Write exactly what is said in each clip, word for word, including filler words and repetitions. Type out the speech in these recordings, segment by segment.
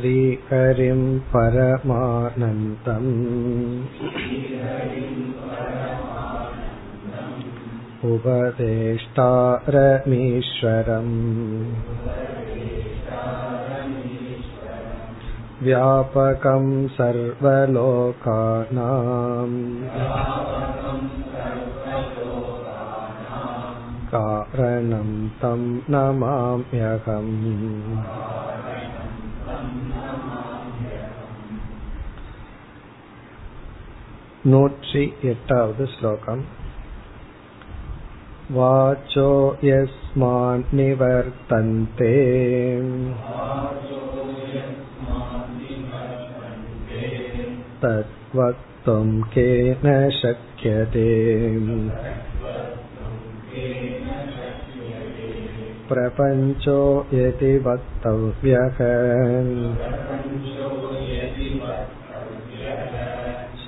ஸ்ரீஹரிம் பரமானந்தம் உபதேஷ்டாரமீஸ்வரம் வியாபகம் சர்வலோகானாம் காரணம் தம் நமாம்யகம். நூற்றி எட்டாவது ஸ்லோகம். வாசோ யஸ்மான் நிவர்த்தந்தே தத்வக்தும் கேன ஷக்யதே பிரபஞ்சோ யதி வக்தவ்யஹ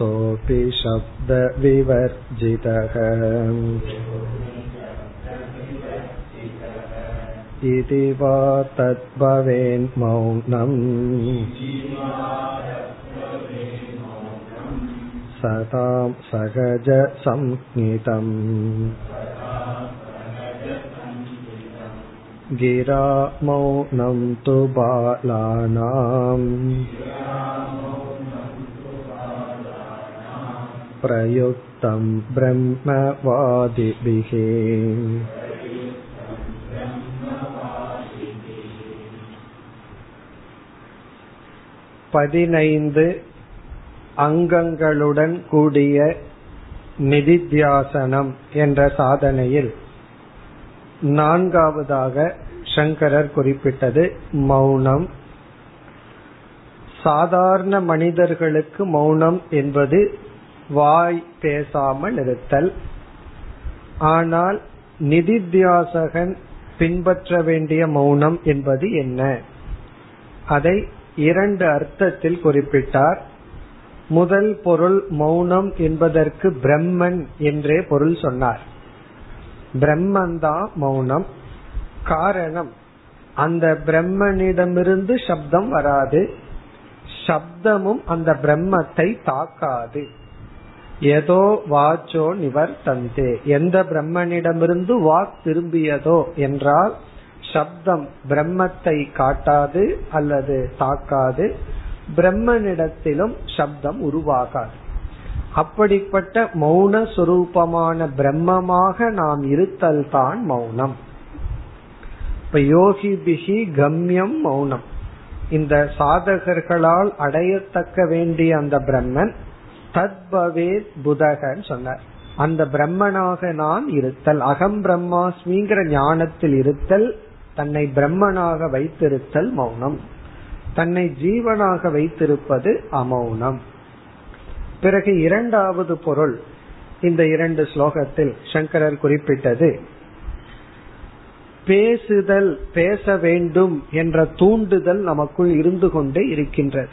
சோபி ஷப்த விவர்ஜிதஹ இதி வா தத்பவேன் மௌனம் சதாம் சகஜ சம்நிதம் கிரா மௌனம் து பாலானாம் பிரயுக்தம் பிரம்மவாதிபிஹி. பதினைந்து அங்கங்களுடன் கூடிய நிதித்தியாசனம் என்ற சாதனையில் நான்காவதாக சங்கரர் குறிப்பிட்டது மௌனம். சாதாரண மனிதர்களுக்கு மௌனம் என்பது வாய் பேசாமல் இருத்தல். ஆனால் நிதித்தியாசகன் பின்பற்ற வேண்டிய மௌனம் என்பது என்ன? அதை இரண்டு அர்த்தத்தில் குறிப்பிட்டார். முதல் பொருள், மௌனம் என்பதற்கு பிரம்மன் என்றே பொருள் சொன்னார். பிரம்மந்தான் மௌனம். காரணம், அந்த பிரம்மனிடமிருந்து சப்தம் வராது, சப்தமும் அந்த பிரம்மத்தை தாக்காது. ஏதோ வாச்சோ நிவர்த்தந்தே, எந்த பிரம்மனிடமிருந்து வாக் திரும்பியதோ என்றால் சப்தம் பிரம்மத்தை காட்டாது அல்லது தாக்காது, பிரம்மனிடத்திலும் சப்தம் உருவாகாது. அப்படிப்பட்ட மௌன சொரூபமான பிரம்மமாக நாம் இருத்தல் தான் மௌனம். இப்ப யோகி பிஹி கம்யம் மௌனம், இந்த சாதகர்களால் அடையத்தக்க வேண்டிய அந்த பிரம்மன் தத்பவே புதகன் சொன்னார். அந்த பிரம்மனாக நான் இருத்தல், அகம் பிரம்மாஸ்மிங்கிற ஞானத்தில் இருத்தல், தன்னை பிரம்மனாக வைத்திருத்தல் மௌனம். தன்னை ஜீவனாக வைத்திருப்பது அமௌனம். பிறகு இரண்டாவது பொருள் இந்த இரண்டு ஸ்லோகத்தில் சங்கரர் குறிப்பிட்டது, பேசுதல், பேச வேண்டும் என்ற தூண்டுதல் நமக்குள் இருந்து கொண்டே இருக்கின்றது.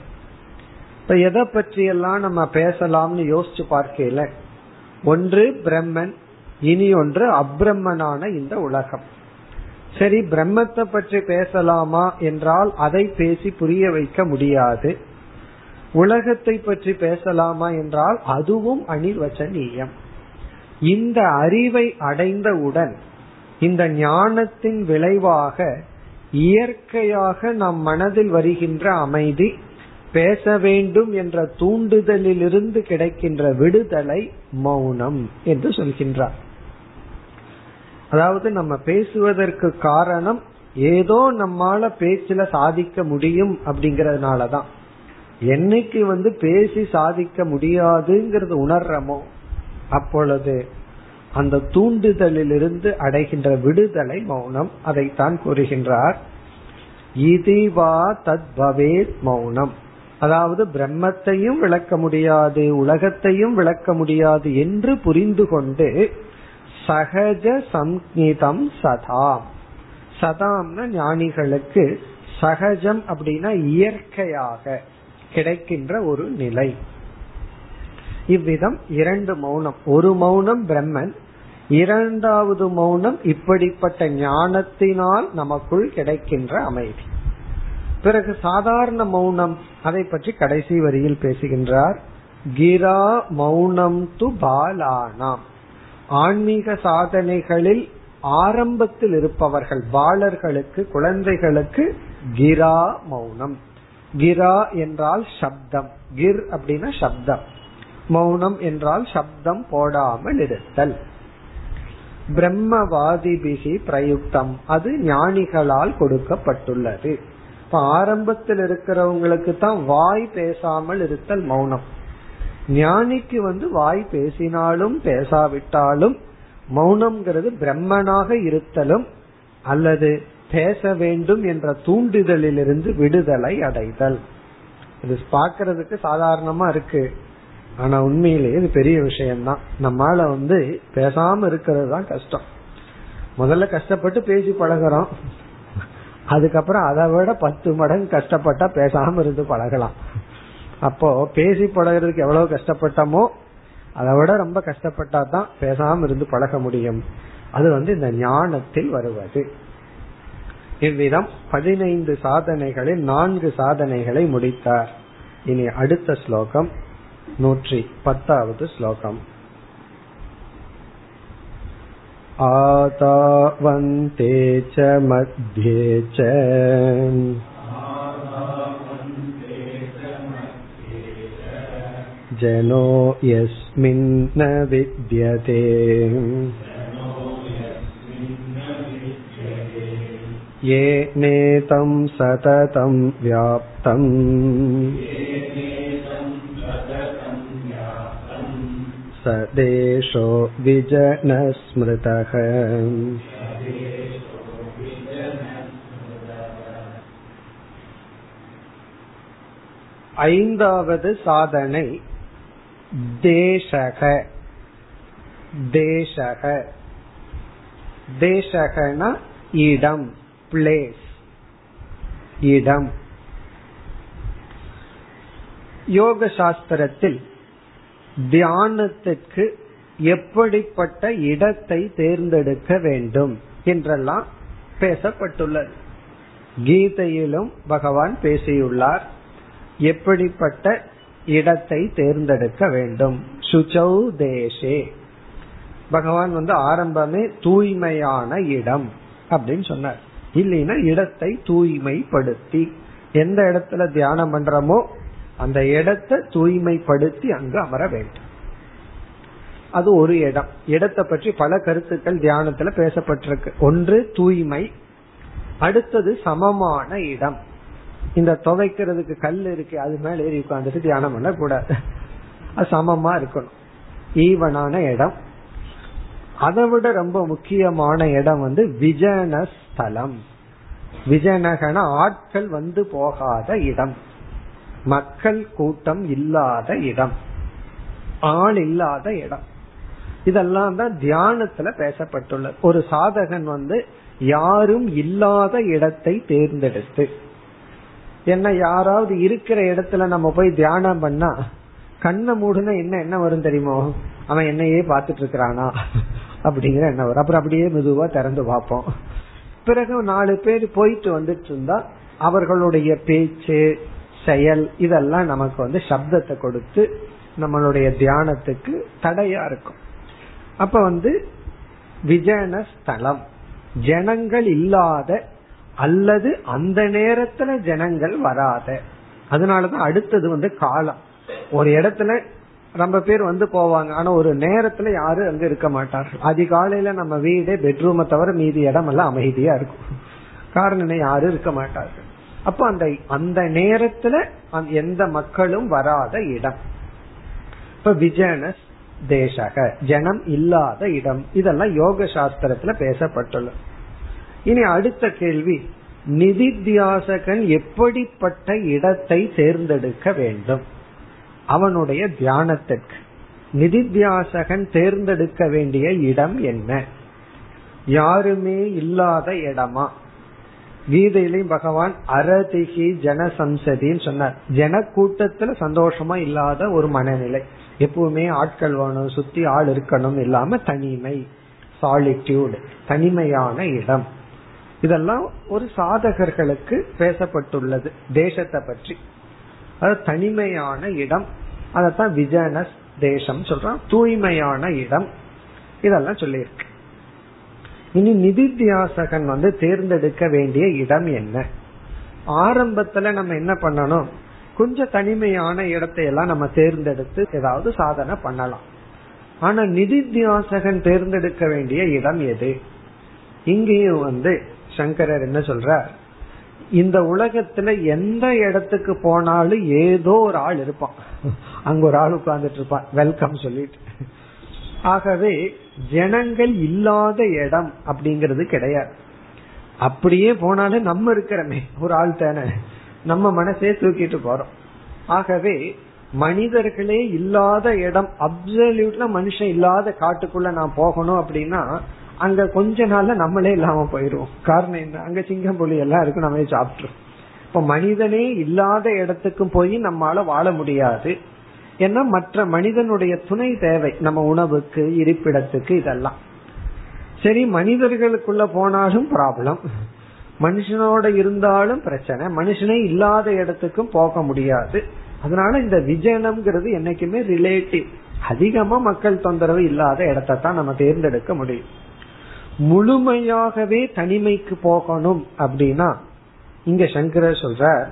இப்ப எதை பற்றியெல்லாம் நம்ம பேசலாம்னு யோசிச்சு பார்க்கல, ஒன்று பிரம்மன், இனி ஒன்று அப்ரம்மனான இந்த உலகம். சரி, பிரம்மத்தை பற்றி பேசலாமா என்றால் அதை பேசி புரிய வைக்க முடியாது. உலகத்தை பற்றி பேசலாமா என்றால் அதுவும் அனிர்வச்சனீயம். இந்த அறிவை அடைந்தவுடன், இந்த ஞானத்தின் விளைவாக இயற்கையாக நம் மனதில் வருகின்ற அமைதி, பேச வேண்டும் என்ற தூண்டுதலிலிருந்து கிடைக்கின்ற விடுதலை மௌனம் என்று சொல்கின்றார். அதாவது நம்ம பேசுவதற்கு காரணம் ஏதோ நம்மால பேச்சுல சாதிக்க முடியும் அப்படிங்கறதுனாலதான். என்னைக்கு வந்து பேசி சாதிக்க முடியாதுங்கிறது உணர்றமோ அப்பொழுது அந்த தூண்டுதலிலிருந்து அடைகின்ற விடுதலை மௌனம். அதைத்தான் கூறுகின்றார், இதுவா தத்பவே மௌனம். அதாவது பிரம்மத்தையும் விளக்க முடியாது, உலகத்தையும் விளக்க முடியாது என்று புரிந்து கொண்டு சகஜ சம்கிதம் சதாம். சதாம்னா ஞானிகளுக்கு, சகஜம் அப்படின்னா இயற்கையாக கிடைக்கின்ற ஒரு நிலை. இவ்விதம் இரண்டு மௌனம். ஒரு மௌனம் பிரம்மன், இரண்டாவது மௌனம் இப்படிப்பட்ட ஞானத்தினால் நமக்குள் கிடைக்கின்ற அமைதி. பிறகு சாதாரண மௌனம், அதை பற்றி கடைசி வரியில் பேசுகின்றார். கிரா மௌனம் து பாலானாம், ஆன்மீக சாதனைகளில் ஆரம்பத்தில் இருப்பவர்கள், பாலர்களுக்கு, குழந்தைகளுக்கு கிரா மௌனம். கிரா என்றால் சப்தம், கிர் அப்படின்னா சப்தம், மௌனம் என்றால் சப்தம் போடாமல் இருத்தல். பிரம்மவாதி பிஹி பிரயுக்தம், அது ஞானிகளால் கொடுக்கப்பட்டுள்ளது. இப்ப ஆரம்பத்தில் இருக்கிறவங்களுக்கு தான் வாய் பேசாமல் இருத்தல் மௌனம். ஞானிக்கு வந்து வாய் பேசினாலும் பேசாவிட்டாலும் மௌனம்ங்கிறது பிரம்மனாக இருத்தலும் அல்லது பேச வேண்டும் என்ற தூண்டுதலிலிருந்து விடுதலை அடைதல். இது பார்க்கறதுக்கு சாதாரணமா இருக்கு, ஆனா உண்மையிலேயே இது பெரிய விஷயம்தான். நம்மால வந்து பேசாம இருக்கிறது தான் கஷ்டம். முதல்ல கஷ்டப்பட்டு பேசி பழகிறோம், அதுக்கப்புறம் அதை விட பத்து மடங்கு கஷ்டப்பட்டா பேசாம இருந்து பழகலாம். அப்போ பேசி பழகிறதுக்கு எவ்வளவு கஷ்டப்பட்டமோ அதை விட ரொம்ப கஷ்டப்பட்டா தான் பேசாம இருந்து பழக முடியும். அது வந்து இந்த ஞானத்தில் வருவது. இவ்விதம் பதினைந்து சாதனைகளில் நான்கு சாதனைகளை முடித்தார். இனி அடுத்த ஸ்லோகம் நூற்றி பத்தாவது ஸ்லோகம். ஆதாவந்தே ச மத்யே ச ஜனோ யஸ்மின் ந வித்யதே யேநேதம் சததம் வ்யாப்தம் சதேஷோ விஜனஸ்மிருதஹ. ஐந்தாவது சாதனை தேசக. தேசக தேசகனா இடம், பிளேஸ், இடம். யோக சாஸ்திரத்தில் தியானத்திற்கு எப்படிப்பட்ட இடத்தை தேர்ந்தெடுக்க வேண்டும் என்றெல்லாம் பேசப்பட்டுள்ளது. கீதையிலும் பகவான் பேசியுள்ளார் எப்படிப்பட்ட இடத்தை தேர்ந்தெடுக்க வேண்டும். சுச்சௌ தேசே, பகவான் வந்து ஆரம்பமே தூய்மையான இடம் அப்படின்னு சொன்னார். இல்லைன்னா இடத்தை தூய்மைப்படுத்தி, எந்த இடத்துல தியானம் பண்றோமோ அந்த இடத்தை தூய்மைப்படுத்தி அங்கு அமர வேண்டும். அது ஒரு இடம். இடத்தை பற்றி பல கருத்துக்கள் தியானத்துல பேசப்பட்டிருக்கு. ஒன்று தூய்மை, அடுத்தது சமமான இடம். இந்த துவைக்கிறதுக்கு கல் இருக்கு, அது மேல ஏறி உட்கார்ந்துட்டு தியானம் பண்ண கூடாது, அது சமமா இருக்கணும், ஈவனான இடம். அதை விட ரொம்ப முக்கியமான இடம் வந்து விஜனஸ்தலம். விஜனகன ஆட்கள் வந்து போகாத இடம், மக்கள் கூட்டம் இல்லாத இடம், ஆள் இல்லாத இடம். இதெல்லாம் தான் தியானத்துல பேசப்பட்டுள்ளது. ஒரு சாதகன் வந்து யாரும் இல்லாத இடத்தை தேர்ந்தெடுத்து, என்ன யாராவது இருக்கிற இடத்துல நம்ம போய் தியானம் பண்ணா கண்ணை மூடுனா என்ன என்ன வரும் தெரியுமோ, அவன் என்னையே பார்த்துட்டு இருக்கிறானா அப்படிங்கிற என்ன வரும். அப்புறம் அப்படியே மெதுவா திறந்து பார்ப்போம். பிறகு நாலு பேர் போயிட்டு வந்துட்டு இருந்தா அவர்களுடைய பேச்சு, செயல் இதெல்லாம் நமக்கு வந்து சப்தத்தை கொடுத்து நம்மளுடைய தியானத்துக்கு தடையா இருக்கும். அப்ப வந்து விஜயனஸ்தலம், ஜனங்கள் இல்லாத அல்லது அந்த நேரத்துல ஜனங்கள் வராத. அதனாலதான் அடுத்தது வந்து காலம். ஒரு இடத்துல ரொம்ப பேர் வந்து போவாங்க, ஆனா ஒரு நேரத்துல யாரும் அங்க இருக்க மாட்டார்கள். அதிகாலையில நம்ம வீடு பெட்ரூமை தவிர மீதி இடம் எல்லாம் அமைதியா இருக்கும். காரணம், யாரும் இருக்க மாட்டார்கள். அப்ப அந்த அந்த நேரத்துல எந்த மக்களும் வராத இடம். இப்ப விஜயனஸ் தேசக, ஜனம் இல்லாத இடம். இதெல்லாம் யோக சாஸ்திரத்துல பேசப்பட்டுள்ளது. இனி அடுத்த கேள்வி, நிதித்தியாசகன் எப்படிப்பட்ட இடத்தை தேர்ந்தெடுக்க வேண்டும் அவனுடைய தியானத்திற்கு? நிதித்தியாசகன் தேர்ந்தெடுக்க வேண்டிய இடம் என்ன? யாருமே இல்லாத இடமா? கீதையிலையும் பகவான் அரதிகி ஜனசம்சதின்னு சொன்னார். ஜன கூட்டத்துல சந்தோஷமா இல்லாத ஒரு மனநிலை, எப்பவுமே ஆட்கள் வேணும், சுத்தி ஆள் இருக்கணும், இல்லாம தனிமை, சாலிட்யூட், தனிமையான இடம். இதெல்லாம் ஒரு சாதகர்களுக்கு பேசப்பட்டுள்ளது. தேசத்தை பற்றி, அது தனிமையான இடம், அதத்தான் விஜனஸ் தேசம் சொல்றான், தூய்மையான இடம், இதெல்லாம் சொல்லியிருக்கு. இனி நிதித்தியாசகன் வந்து தேர்ந்தெடுக்க வேண்டிய இடம் என்ன? ஆரம்பத்துல நம்ம என்ன பண்ணணும், கொஞ்சம் தனிமையான இடத்தையெல்லாம் நம்ம தேர்ந்தெடுத்து ஏதாவது சாதனை பண்ணலாம். ஆனா நிதித்தியாசகன் தேர்ந்தெடுக்க வேண்டிய இடம் எது? இங்கேயும் வந்து சங்கரர் என்ன சொல்றார், இந்த உலகத்துல எந்த இடத்துக்கு போனாலும் ஏதோ ஒரு ஆள் இருப்பான், அங்க ஒரு ஆள் உட்கார்ந்துட்டு இருப்பான் வெல்கம் சொல்லிட்டு. ஆகவே ஜனங்கள் இல்லாத இடம் அப்படிங்கிறது கிடையாது. அப்படியே போனாலும் நம்ம இருக்கிறமே ஒரு ஆள் தானே, நம்ம மனசே தூக்கிட்டு போறோம். ஆகவே மனிதர்களே இல்லாத இடம், அப்சல்யூட்ல மனுஷன் இல்லாத காட்டுக்குள்ள நான் போகணும் அப்படின்னா அங்க கொஞ்ச நாள்ல நம்மளே இல்லாம போயிருவோம். காரணம் என்ன, அங்க சிங்கம் புலி எல்லாம் இருக்கும், நம்மளே சாப்பிட்டுரும். இப்ப மனிதனே இல்லாத இடத்துக்கும் போய் நம்மளால வாழ முடியாது. ஏன்னா மற்ற மனிதனுடைய துணை தேவை, நம்ம உணவுக்கு, இருப்பிடத்துக்கு, இதெல்லாம். சரி, மனிதர்களுக்குள்ள போனாலும் ப்ராப்ளம், மனுஷனோட இருந்தாலும் பிரச்சனை, மனுஷனே இல்லாத இடத்துக்கும் போக முடியாது. அதனால இந்த விஜயம்ங்கிறது என்னைக்குமே ரிலேட்டிவ், அதிகமா மக்கள் தொந்தரவு இல்லாத இடத்த தான் நம்ம தேர்ந்தெடுக்க முடியும். முழுமையாகவே தனிமைக்கு போகணும் அப்படின்னா இங்க சங்கரர் சொல்றார்,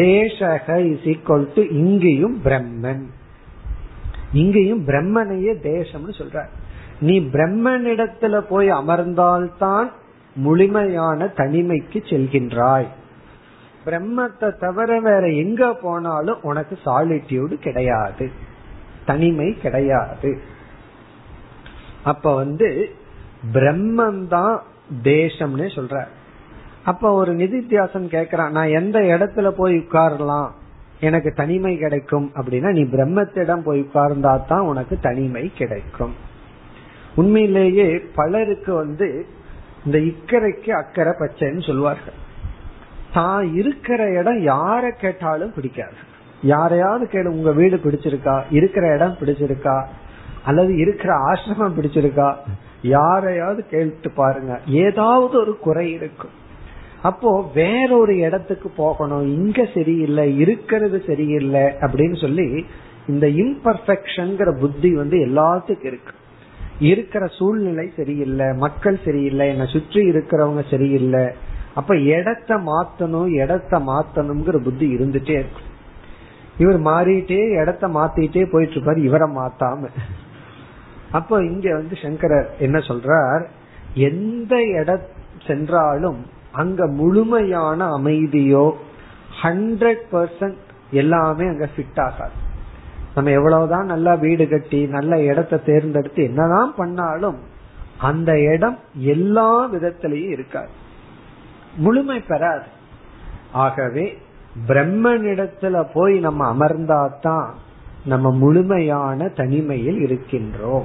தேசக இஸ் ஈக்வல் டு இங்கேயும் பிரம்மன். இங்கேயும் பிரம்மனையே தேசம்னு சொல்றார். நீ பிரம்மனிடத்துல போய் அமர்ந்தால்தான் முழுமையான தனிமைக்கு செல்கின்றாய். பிரம்மத்தை தவிர வேற எங்க போனாலும் உனக்கு சாலிட்யூடு கிடையாது, தனிமை கிடையாது. அப்ப வந்து பிரம்மந்தான் தேசம்னு சொல்ற. அப்ப ஒரு நிதித்தியாசன் கேக்குறான், நான் எந்த இடத்துல போய் உட்காரலாம் எனக்கு தனிமை கிடைக்கும் அப்படின்னா, நீ பிரம்மத்திடம் போய் உட்கார்ந்தா தான் உனக்கு தனிமை கிடைக்கும். உண்மையிலேயே பலருக்கு வந்து இந்த இக்கரைக்கு அக்கறை பச்சைன்னு சொல்வார்கள். தான் இருக்கிற இடம் யார கேட்டாலும் பிடிக்காது. யாரையாவது கேளு, உங்க வீடு பிடிச்சிருக்கா, இருக்கிற இடம் பிடிச்சிருக்கா, அல்லது இருக்கிற ஆசிரமம் பிடிச்சிருக்கா, யாரையாவது கேட்டு பாருங்க, ஏதாவது ஒரு குறை இருக்கும். அப்போ வேறொரு இடத்துக்கு போகணும், இங்க சரியில்லை, இருக்கிறது சரியில்லை அப்படின்னு சொல்லி இந்த இம்பர்ஃபெக்ஷன்ங்கிற புத்தி வந்து எல்லாத்துக்கும் இருக்கு. இருக்கிற சூழ்நிலை சரியில்லை, மக்கள் சரியில்லை, என்னை சுற்றி இருக்கிறவங்க சரியில்லை, அப்ப இடத்த மாத்தணும், இடத்த மாத்தணும்ங்கிற புத்தி இருந்துட்டே இருக்கும். இவர் மாறிட்டே இடத்த மாத்திட்டே போயிட்டு இருப்பாரு, இவரை மாத்தாம. அப்ப இங்க வந்து சங்கரர் என்ன சொல்றார், எந்த இடம் சென்றாலும் அங்க முழுமையான அமைதியோ ஹண்ட்ரட் பர்சன்ட் எல்லாமே அங்க ஃபிட் ஆகாது. நம்ம எவ்வளவுதான் நல்லா வீடு கட்டி நல்ல இடத்தை தேர்ந்தெடுத்து என்னதான் பண்ணாலும் அந்த இடம் எல்லா விதத்திலையும் இருக்காது, முழுமை பெறாது. ஆகவே பிரம்மனிடத்துல போய் நம்ம அமர்ந்தாதான் நம்ம முழுமையான தனிமையில் இருக்கின்றோம்.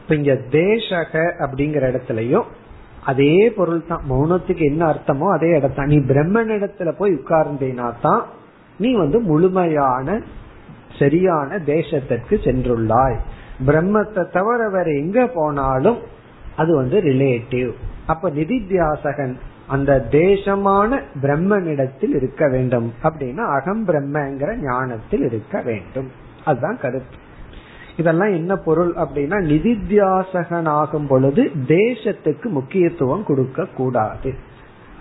இப்ப இங்க தேசக அப்படிங்கிற இடத்துலயும் அதே பொருள் தான். மௌனத்துக்கு என்ன அர்த்தமோ அதே இடத்த, நீ பிரம்மனிடத்துல போய் உட்கார்ந்தேனா தான் நீ வந்து முழுமையான சரியான தேசத்திற்கு சென்றுள்ளாய். பிரம்மத்தை தவிர வேற எங்க போனாலும் அது வந்து ரிலேட்டிவ். அப்ப நிதித்தியாசகன் அந்த தேசமான பிரம்மனிடத்தில் இருக்க வேண்டும் அப்படின்னா அகம் பிரம்மங்கிற ஞானத்தில் இருக்க வேண்டும். அதுதான் கருத்து. இதெல்லாம் என்ன பொருள் அப்படின்னா, நிதித்தியாசகன் ஆகும் பொழுது தேசத்துக்கு முக்கியத்துவம் கொடுக்க கூடாது.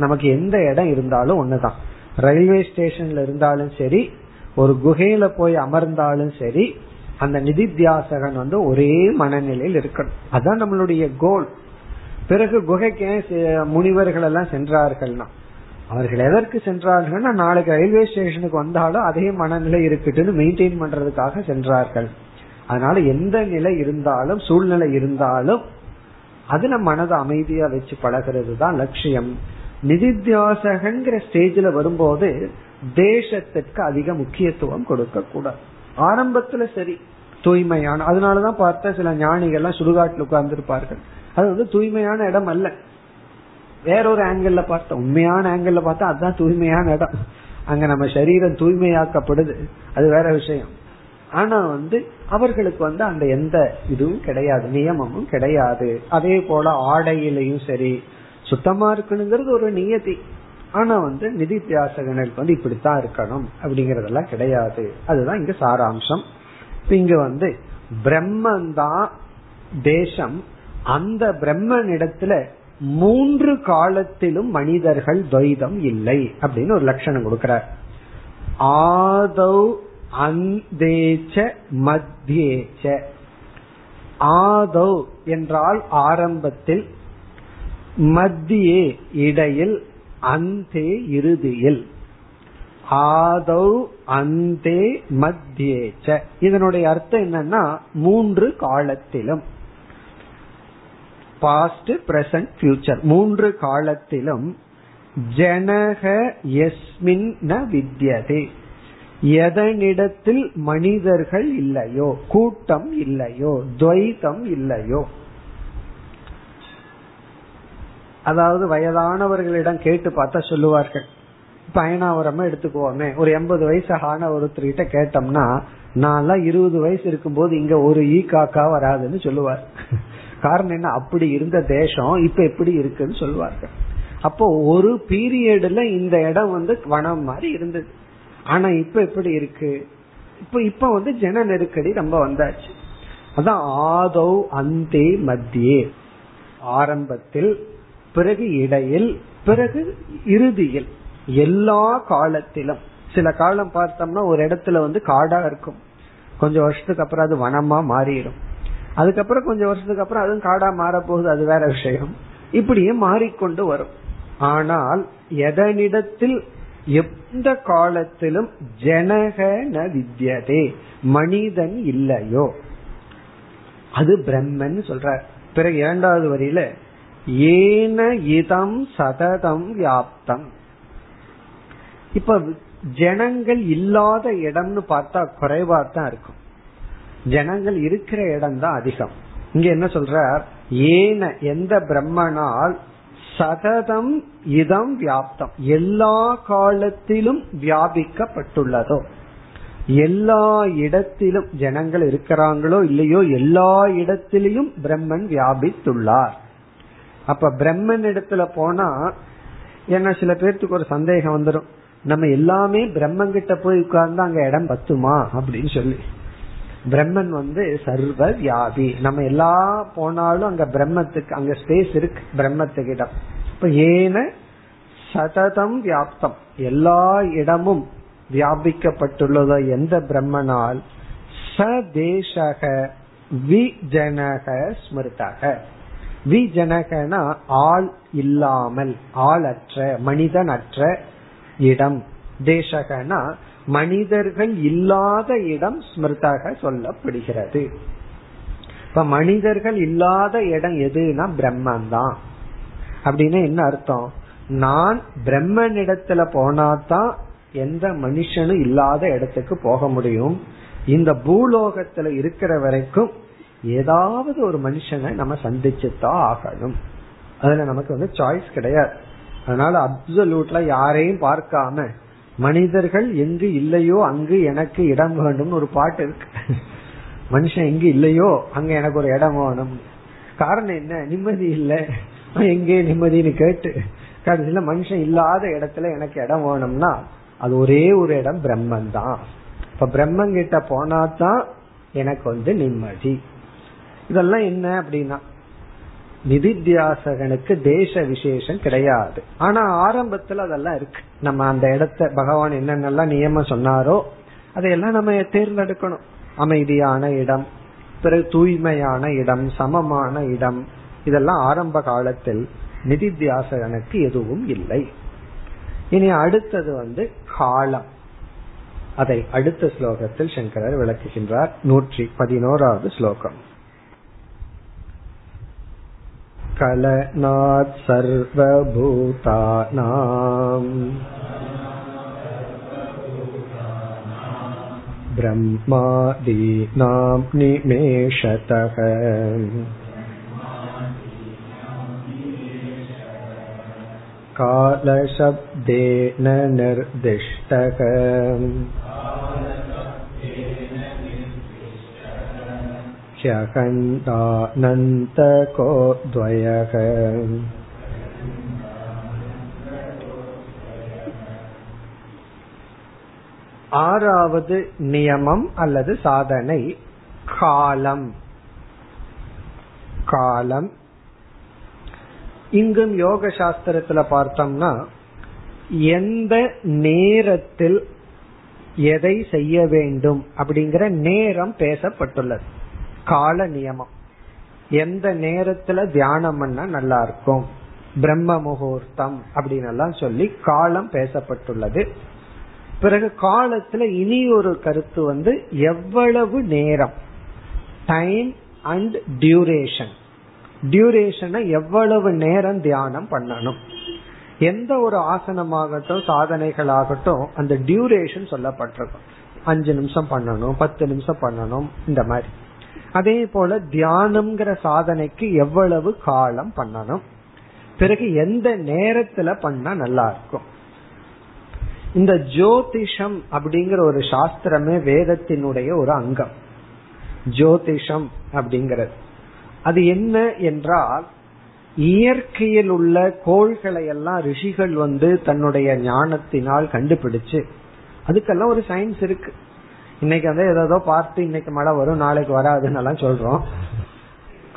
நமக்கு எந்த இடம் இருந்தாலும் ஒண்ணுதான், ரயில்வே ஸ்டேஷன்ல இருந்தாலும் சரி, ஒரு குகையில போய் அமர்ந்தாலும் சரி, அந்த நிதித்தியாசகன் வந்து ஒரே மனநிலையில் இருக்கணும். அதான் நம்மளுடைய கோல். பிறகு குகைக்கு முனிவர்கள் எல்லாம் சென்றார்கள்னா அவர்கள் எதற்கு சென்றார்கள்னா, நாளைக்கு ரயில்வே ஸ்டேஷனுக்கு வந்தாலும் அதே மனநிலை இருக்குன்னு மெயின்டைன் பண்றதுக்காக சென்றார்கள். அதனால எந்த நிலை இருந்தாலும் சூழ்நிலை இருந்தாலும் அதுல மனதை அமைதியா வச்சு பழகிறது தான் லட்சியம். நிதித்தியாசகன்கிற ஸ்டேஜில் வரும்போது தேசத்திற்கு அதிக முக்கியத்துவம் கொடுக்க கூடாது. ஆரம்பத்துல சரி தூய்மையான, அதனாலதான் பார்த்தா சில ஞானிகள்லாம் சுடுகாட்டில் உட்கார்ந்துருப்பார்கள். அது வந்து தூய்மையான இடம் அல்ல, வேறொரு ஆங்கிள் பார்த்தா, உண்மையான ஆங்கிள் பார்த்தா அதுதான் தூய்மையான இடம். அங்க நம்ம சரீரம் தூய்மையாக்கப்படுது, அது வேற விஷயம். ஆனா வந்து அவர்களுக்கு வந்து அந்த எந்த இதுவும் கிடையாது, நியமமும் கிடையாது. அதே போல ஆடையிலையும் சரி, சுத்தமா இருக்கணுங்கிறது ஒரு நியதி. ஆனா வந்து நிதித்தியாசகனுக்கு வந்து இப்படித்தான் இருக்கணும் அப்படிங்கறதெல்லாம் கிடையாது. அதுதான் இங்க சாராம்சம். இங்க வந்து பிரம்மந்தான் தேசம். அந்த பிரம்மனிடத்துல மூன்று காலத்திலும் மனிதர்கள் துவைதம் இல்லை அப்படின்னு ஒரு லட்சணம் கொடுக்கிறார். ஆதௌ அந்தேச்ச மத்தியேச்ச. ஆதௌ என்றால் ஆரம்பத்தில், மத்தியே இடையில், அந்தே இறுதியில். ஆதௌ அந்தே மத்தியேச்ச. இதனுடைய அர்த்தம் என்னன்னா மூன்று காலத்திலும், பாஸ்ட் பிரசன்ட் ஃபியூச்சர், மூன்று காலத்திலும் ஜனக யஸ்மின் ந வித்யதே, எதனிடத்தில் மனிதர்கள் இல்லையோ, கூட்டம் இல்லையோ, துவைதம் இல்லையோ. அதாவது வயதானவர்களிடம் கேட்டு பார்த்தா சொல்லுவார்கள். பயனாவரமா எடுத்துக்குவோமே, ஒரு எண்பது வயசு ஆன ஒருத்தர்கிட்ட கேட்டோம்னா, நான் இருபது வயசு இருக்கும் போது இங்க ஒரு ஈ காக்கா வராதுன்னு சொல்லுவார். காரணம் என்ன, அப்படி இருந்த தேசம் இப்ப எப்படி இருக்குன்னு சொல்லுவார்கள். அப்போ ஒரு பீரியட்ல இந்த இடம் வந்து வனம் மாதிரி இருந்தது, ஆனா இப்ப எப்படி இருக்கு. இப்ப இப்ப வந்து ஜன நெருக்கடி ரொம்ப வந்தாச்சு. அதான் ஆதௌ அந்தே மத்தியே, ஆரம்பத்தில், பிறகு இடையில், பிறகு இறுதியில், எல்லா காலத்திலும். சில காலம் பார்த்தோம்னா ஒரு இடத்துல வந்து காடா இருக்கும், கொஞ்சம் வருஷத்துக்கு அப்புறம் அது வனமா மாறிடும், அதுக்கப்புறம் கொஞ்சம் வருஷத்துக்கு அப்புறம் அதுவும் காடா மாற போகுது, அது வேற விஷயம். இப்படியே மாறிக்கொண்டு வரும். ஆனால் எதனிடத்தில் எந்த காலத்திலும் ஜனகன வித்யதே, மனிதன் இல்லையோ, அது பிரம்மன் சொல்ற. பிறகு இரண்டாவது வரியில ஏன இதம் சததம் வியாப்தம். இப்ப ஜனங்கள் இல்லாத இடம்னு பார்த்தா குறைவா தான் இருக்கும், ஜனங்கள் இருக்கிற இடம் தான் அதிகம். இங்க என்ன சொல்ற, ஏன எந்த பிரம்மனால், சததம் இதம் வியாப்தம், எல்லா காலத்திலும் வியாபிக்கப்பட்டுள்ளதோ, எல்லா இடத்திலும் ஜனங்கள் இருக்கிறாங்களோ இல்லையோ, எல்லா இடத்திலையும் பிரம்மன் வியாபித்துள்ளார். அப்ப பிரம்மன் இடத்துல போனா ஏன்னா சில பேர்த்துக்கு ஒரு சந்தேகம் வந்துடும், நம்ம எல்லாமே பிரம்மன் கிட்ட போய் உட்கார்ந்து அங்க இடம் பத்துமா அப்படின்னு சொல்லி. பிரம்மன் வந்து சர்வ வியாபி, நம்ம எல்லா போனாலும் அங்க பிரம்மத்துக்கு அங்க ஸ்பேஸ் இருக்கு பிரம்மத்துக்கு இடம். இப்ப ஏன சததம் வியாப்தம், எல்லா இடமும் வியாபிக்கப்பட்டுள்ளதோ எந்த பிரம்மனால், சதேசக விஜனக ஸ்மிருதக. விஜனகனா ஆள் இல்லாமல், ஆள் அற்ற, மனிதன் அற்ற இடம். தேசகனா மனிதர்கள் இல்லாத இடம் ஸ்மிருதாக சொல்லப்படுகிறது. இப்ப மனிதர்கள் இல்லாத இடம் எதுனா பிரம்மன் தான். அப்படின்னா என்ன அர்த்தம், நான் பிரம்மன் இடத்துல போனாதான் எந்த மனுஷனும் இல்லாத இடத்துக்கு போக முடியும். இந்த பூலோகத்துல இருக்கிற வரைக்கும் ஏதாவது ஒரு மனுஷனை நம்ம சந்திச்சுதான் ஆகணும், அதுல நமக்கு வந்து சாய்ஸ் கிடையாது. அதனால அப்சல்யூட்ல யாரையும் பார்க்காம மனிதர்கள் எங்கு இல்லையோ அங்கு எனக்கு இடம் வேணும் ஒரு பாட்டு இருக்கு. மனுஷன் எங்கு இல்லையோ அங்க எனக்கு ஒரு இடம் வேணும். காரணம் என்ன, நிம்மதி இல்லை, எங்கே நிம்மதினு கேட்டு கடைசியில மனுஷன் இல்லாத இடத்துல எனக்கு இடம் வேணும்னா அது ஒரே ஒரு இடம் பிரம்மன் தான். இப்ப பிரம்மன் கிட்ட போனாதான் எனக்கு வந்து நிம்மதி. இதெல்லாம் என்ன அப்படின்னா நிதித்தியாசகனுக்கு தேச விசேஷம் கிடையாது, ஆனா ஆரம்பத்துல அதெல்லாம் இருக்கு. நம்ம அந்த இடத்த பகவான் என்னென்னலாம் நியமம் சொன்னாரோ அதையெல்லாம் நம்ம தேர்ந்தெடுக்கணும். அமைதியான இடம், பிறகு தூய்மையான இடம், சமமான இடம், இதெல்லாம் ஆரம்ப காலத்தில் நிதித்தியாசகனுக்கு எதுவும் இல்லை. இனி அடுத்தது வந்து காலம். அதை அடுத்த ஸ்லோகத்தில் சங்கரர் விளக்குகின்றார். நூற்றி பதினோராவது ஸ்லோகம். கலநாத் சர்வபூதானாம் பிரம்மாதீனாம் நிமேஷதஹ காலசப்தேன நிர்திஷ்டஹ யகந்தானந்தகோத்வயக. ஆறாவது நியமம் அல்லது சாதனை காலம். காலம் இங்கும் யோக சாஸ்திரத்துல பார்த்தோம்னா எந்த நேரத்தில் எதை செய்ய வேண்டும் அப்படிங்கிற நேரம் பேசப்பட்டுள்ளது. கால நியமம், எந்த நேரத்துல தியானம் பண்ணா நல்லா இருக்கும், பிரம்ம முகூர்த்தம் அப்படின்னு எல்லாம் சொல்லி காலம் பேசப்பட்டுள்ளது. பிறகு காலத்துல இனி ஒரு கருத்து வந்து எவ்வளவு நேரம், டைம் அண்ட் டியூரேஷன். டியூரேஷனை எவ்வளவு நேரம் தியானம் பண்ணணும், எந்த ஒரு ஆசனமாகட்டும் சாதனைகள் ஆகட்டும் அந்த டியூரேஷன் சொல்லப்பட்டிருக்கும். அஞ்சு நிமிஷம் பண்ணணும், பத்து நிமிஷம் பண்ணணும், இந்த மாதிரி. அதே போல தியானம்ங்கிற சாதனைக்கு எவ்வளவு காலம் பண்ணணும், பிறகு எந்த நேரத்துல பண்ணா நல்லா இருக்கும். இந்த ஜோதிஷம் அப்படிங்கிற ஒரு சாஸ்திரமே வேதத்தினுடைய ஒரு அங்கம். ஜோதிஷம் அப்படிங்கிறது அது என்ன என்றால், இயற்கையில் உள்ள கோள்களை எல்லாம் ரிஷிகள் வந்து தன்னுடைய ஞானத்தினால் கண்டுபிடிச்சு, அதுக்கெல்லாம் ஒரு சயின்ஸ் இருக்கு. இன்னைக்கு வந்து ஏதோ பார்த்து இன்னைக்கு மழை வரும் நாளைக்கு வராதுன்னு எல்லாம் சொல்றோம்.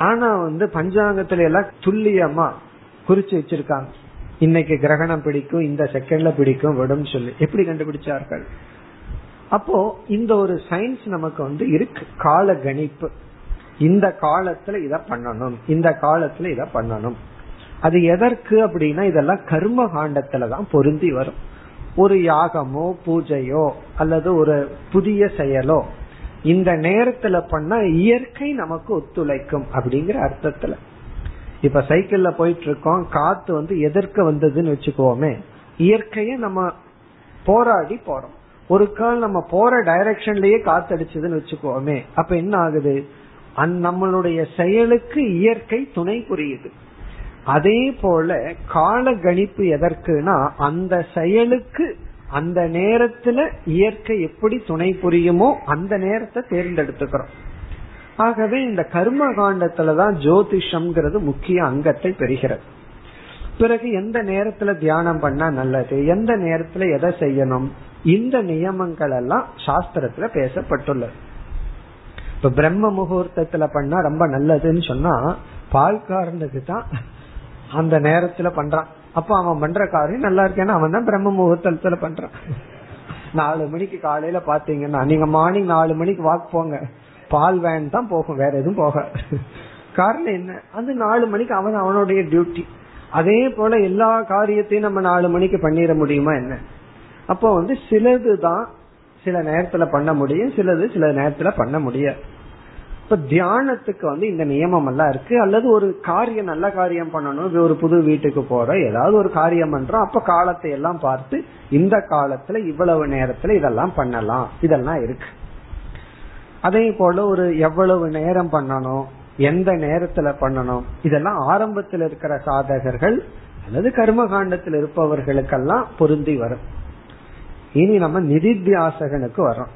ஆனா வந்து பஞ்சாங்கத்துல எல்லாம் துல்லியமா குறிச்சு வச்சிருக்காங்க. இன்னைக்கு கிரகணம் பிடிக்கும், இந்த செகண்ட்ல பிடிக்கும், விடும் சொல்லி எப்படி கண்டுபிடிச்சார்கள். அப்போ இந்த ஒரு சயின்ஸ் நமக்கு வந்து இருக்கு, கால கணிப்பு. இந்த காலத்துல இத பண்ணணும், இந்த காலத்துல இத பண்ணணும். அது எதற்கு அப்படின்னா, இதெல்லாம் கர்ம காண்டத்துலதான் பொருந்தி வரும். ஒரு யாகமோ பூஜையோ அல்லது ஒரு புதிய செயலோ இந்த நேரத்துல பண்ணா இயற்கை நமக்கு ஒத்துழைக்கும் அப்படிங்கிற அர்த்தத்துல. இப்ப சைக்கிள்ல போயிட்டு இருக்கோம், காத்து வந்து எதற்கு வந்ததுன்னு வச்சுக்கோமே, இயற்கைய நம்ம போராடி போறோம். ஒரு கால் நம்ம போற டைரக்ஷன்லயே காத்து அடிச்சதுன்னு வச்சுக்கோமே, அப்ப என்ன ஆகுது, நம்மளுடைய செயலுக்கு இயற்கை துணை புரியுது. அதே போல கால கணிப்பு எதற்குனா, அந்த செயலுக்கு அந்த நேரத்துல இயற்கை எப்படி துணை புரியுமோ அந்த நேரத்தை தேர்ந்தெடுத்துக்கிறோம். ஆகவே இந்த கர்ம காண்டத்துலதான் ஜோதிஷம்ங்கிறது முக்கிய அங்கத்தை பெறுகிறது. பிறகு எந்த நேரத்துல தியானம் பண்ணா நல்லது, எந்த நேரத்துல எதை செய்யணும், இந்த நியமங்கள் எல்லாம் சாஸ்திரத்துல பேசப்பட்டுள்ளது. இப்ப பிரம்ம முகூர்த்தத்துல பண்ணா ரொம்ப நல்லதுன்னு சொன்னா பால்காரனுக்கு தான் அந்த நேரத்துல பண்றான். அப்ப அவன் பண்ற காரியம் நல்லா இருக்கேன்னா அவன் தான் பிரம்ம முகூர்த்தத்துல பண்றான். நாலு மணிக்கு காலையில பாத்தீங்கன்னா, நீங்க மார்னிங் நாலு மணிக்கு வாக் போங்க, பால் வேன் தான் போகும், வேற எதுவும் போக. காரணம் என்ன, அது நாலு மணிக்கு அவன் அவனுடைய டியூட்டி. அதே போல எல்லா காரியத்தையும் நம்ம நாலு மணிக்கு பண்ணிட முடியுமா என்ன? அப்போ வந்து சிலதுதான் சில நேரத்துல பண்ண முடியும், சிலது சில நேரத்துல பண்ண முடியாது. இப்ப தியானத்துக்கு வந்து இந்த நியமம் எல்லாம் இருக்கு. அல்லது ஒரு காரியம், நல்ல காரியம் பண்ணணும், ஒரு புது வீட்டுக்கு போறோம், ஏதாவது ஒரு காரியம் பண்றோம், அப்ப காலத்தை எல்லாம் பார்த்து இந்த காலத்துல இவ்வளவு நேரத்துல இதெல்லாம் பண்ணலாம், இதெல்லாம் இருக்கு. அதே போல ஒரு எவ்வளவு நேரம் பண்ணணும், எந்த நேரத்துல பண்ணணும், இதெல்லாம் ஆரம்பத்தில் இருக்கிற சாதகர்கள் அல்லது கர்மகாண்டத்தில் இருப்பவர்களுக்கெல்லாம் பொருந்தி வரும். இனி நம்ம நிதித்தியாசகனுக்கு வரோம்.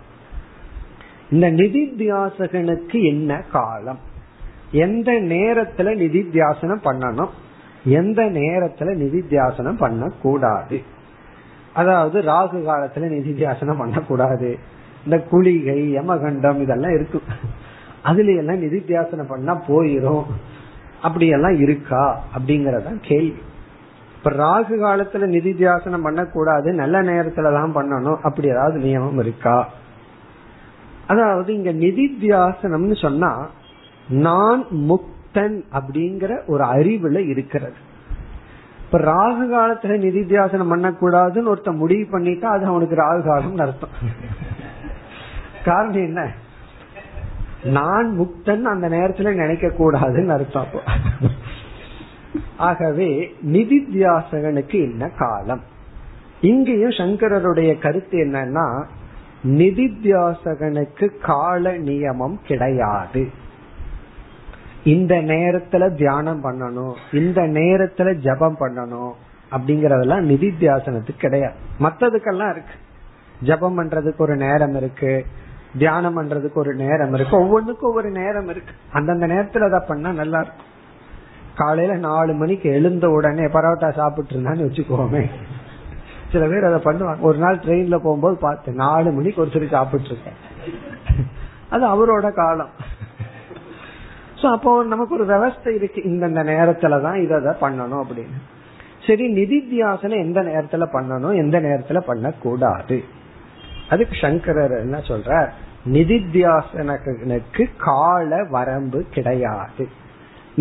இந்த நிதித்தியாசகனுக்கு என்ன காலம், எந்த நேரத்துல நிதித்தியாசனம் பண்ணணும், எந்த நேரத்துல நிதித்தியாசனம் பண்ண கூடாது. அதாவது ராகு காலத்துல நிதித்தியாசனம் பண்ணக்கூடாது. இந்த குளிகை, யமகண்டம் இதெல்லாம் இருக்கு, அதுல எல்லாம் நிதித்தியாசனம் பண்ணா போயிரும், அப்படி எல்லாம் இருக்கா அப்படிங்கறத கேள்வி. இப்ப ராகு காலத்துல நிதித்தியாசனம் பண்ணக்கூடாது, நல்ல நேரத்துலதான் பண்ணணும், அப்படி ஏதாவது நியமம் இருக்கா? அதாவது இங்க நிதித்தியாசனம்னு சொன்னா நான் முக்தன் அப்படிங்கிற ஒரு அறிவுல இருக்கிறது. இப்ப ராகு காலத்துல நிதித்தியாசனம் பண்ணக்கூடாதுன்னு ஒருத்த முடிவு பண்ணிட்டா அது அவனுக்கு ராகு காலம் அர்த்தம். காரணம் என்ன, நான் முக்தன் அந்த நேரத்துல நினைக்க கூடாதுன்னு அர்த்தம். ஆகவே நிதித்தியாசகனுக்கு என்ன காலம்? இங்கேயும் சங்கரருடைய கருத்து என்னன்னா, நிதித்தியாசகனுக்கு கால நியமம் கிடையாது. இந்த நேரத்துல தியானம் பண்ணணும், இந்த நேரத்துல ஜபம் பண்ணணும் அப்படிங்கறதெல்லாம் நிதித்தியாசனத்துக்கு கிடையாது. மற்றதுக்கெல்லாம் இருக்கு, ஜபம் பண்றதுக்கு ஒரு நேரம் இருக்கு, தியானம் பண்றதுக்கு ஒரு நேரம் இருக்கு, ஒவ்வொன்றுக்கும் ஒவ்வொரு நேரம் இருக்கு. அந்தந்த நேரத்துல அதை பண்ணா நல்லா இருக்கும். காலையில நாலு மணிக்கு எழுந்த உடனே பரோட்டா சாப்பிட்டு இருந்தான்னு வச்சுக்கோமே, சில பேர் அதை பண்ணுவாங்க. ஒரு நாள் ட்ரெயின்ல போகும்போது பார்த்தேன், நாலு மணிக்கு ஒரு சிறு சாப்பிட்டு இருக்கேன். அது அவரோட காலம். அப்போ நமக்கு ஒரு விவஸ்தை இருக்கு, இந்தந்த நேரத்துலதான் இதை பண்ணணும் அப்படின்னு. சரி, நிதித்தியாசனம் எந்த நேரத்துல பண்ணணும், எந்த நேரத்துல பண்ண கூடாது? அதுக்கு சங்கரர் என்ன சொல்ற, நிதித்தியாசனக்கு கால வரம்பு கிடையாது.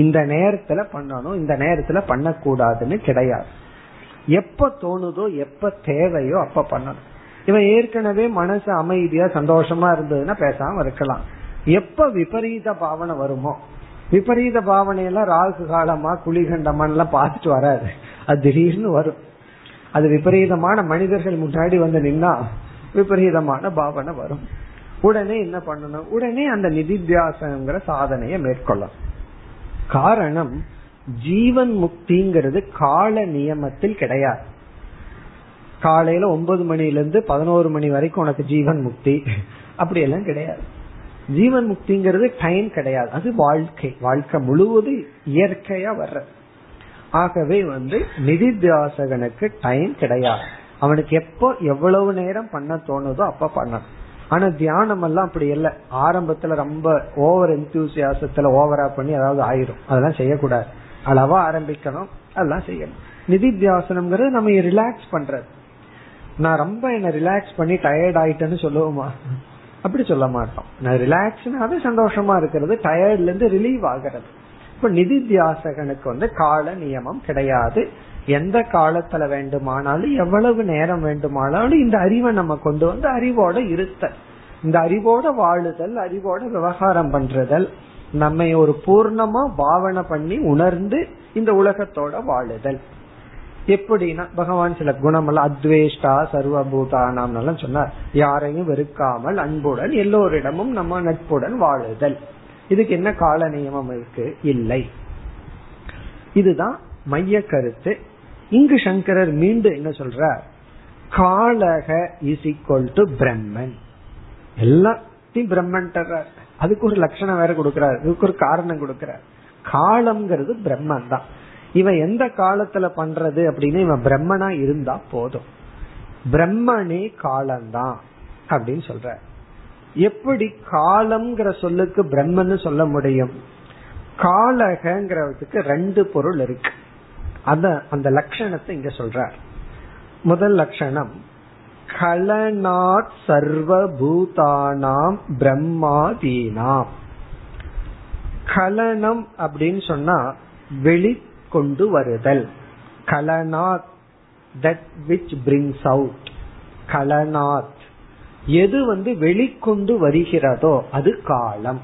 இந்த நேரத்துல பண்ணணும், இந்த நேரத்துல பண்ண கூடாதுன்னு கிடையாது. எப்ப தோணுதோ, எப்ப தேவையோ அப்ப பண்ணணும். இவன் ஏற்கனவே மனசு அமைதியா சந்தோஷமா இருந்ததுன்னா பேசாம இருக்கலாம். எப்ப விபரீத பாவனை வருமோ, விபரீத பாவனையெல்லாம் ராகு காலமா குளிகண்டமான்லாம் பார்த்துட்டு வராது, அது திடீர்னு வரும். அது விபரீதமான மனிதர்கள் முன்னாடி வந்து நின்னா விபரீதமான பாவனை வரும். உடனே என்ன பண்ணணும்? உடனே அந்த நிதித்தியாசனங்கிற சாதனையை மேற்கொள்ளணும். காரணம், ஜீவன் முக்திங்கிறது கால நியமத்தில் கிடையாது. காலையில ஒன்பது மணில இருந்து பதினோரு மணி வரைக்கும் உனக்கு ஜீவன் முக்தி அப்படி எல்லாம் கிடையாது. ஜீவன் முக்திங்கிறது டைம் கிடையாது, அது வாழ்க்கை. வாழ்க்கை முழுவதும் இயற்கையா வர்ற. ஆகவே வந்து நிதித்தியாசகனுக்கு டைம் கிடையாது. அவனுக்கு எப்போ எவ்வளவு நேரம் பண்ண தோணுதோ அப்ப பண்ணணும். ஆனா தியானம் எல்லாம் அப்படி இல்லை. ஆரம்பத்துல ரொம்ப ஓவர் என்தூசியாசத்துல ஓவரா பண்ணி அதாவது ஆயிரும், அதெல்லாம் செய்யக்கூடாது. அளவா ஆரம்பிக்கணும், அதெல்லாம் செய்யணும். நிதித்தியாசனம்ங்கிறது நம்ம ரிலாக்ஸ் பண்றது. நான் ரொம்ப என்ன ரிலாக்ஸ் பண்ணி டயர்ட் ஆயிட்டேன்னு சொல்லுவோமா? அப்படி சொல்ல மாட்டோம். நான் ரிலாக்ஸ்னாவே சந்தோஷமா இருக்கிறது, டயர்ட்ல இருந்து ரிலீவ் ஆகிறது. இப்ப நிதித்தியாசகனுக்கு வந்து கால நியமம் கிடையாது. எந்த காலத்துல வேண்டுமானாலும் எவ்வளவு நேரம் வேண்டுமானாலும் இந்த அறிவை நம்ம கொண்டு வந்து அறிவோட இருத்த, இந்த அறிவோட வாழுதல், அறிவோட விவகாரம் பண்றதல், நம்ம ஒரு பூர்ணமா பாவனை பண்ணி உணர்ந்து இந்த உலகத்தோட வாழுதல். எப்படின்னா, பகவான் சில குணமெல்லாம் அத்வேஷ்டா சர்வபூதானாம் எல்லாம் சொன்னார். யாரையும் வெறுக்காமல் அன்புடன் எல்லோரிடமும் நம்ம நட்புடன் வாழுதல். இதுக்கு என்ன கால நியமம் இருக்கு? இல்லை. இதுதான் மைய கருத்து. இங்கு சங்கரர் மீண்டும் என்ன சொல்றார், காலக இஸ் ஈக்வல் டு பிரம்மன். எல்லாத்தையும் பிரம்மன் தர்றார். அதுக்கு ஒரு லட்சணம் வேற கொடுக்கிறார், இதுக்கு ஒரு காரணம் கொடுக்கிறார். காலம்ங்கிறது பிரம்மன் தான். இவன் எந்த காலத்துல பண்றது அப்படின்னு இவன் பிரம்மனா இருந்தா போதும். பிரம்மனே காலம்தான் அப்படின்னு சொல்ற. எப்படி காலம்ங்கிற சொல்லுக்கு பிரம்மன்னு சொல்ல முடியும்? காலகங்கிறதுக்கு ரெண்டு பொருள் இருக்கு. அத அந்த லட்சணத்தை இங்க சொல்ற. முதல் லட்சணம், கலநாத் சர்வபூதானாம் பிரம்மாதீனாம். கலனம் அப்படின்னு சொன்னா வெளி கொண்டு வருதல். கலநாத், தட் விச் brings out. கலநாத், எது வந்து வெளிக்கொண்டு வருகிறதோ அது காலம்.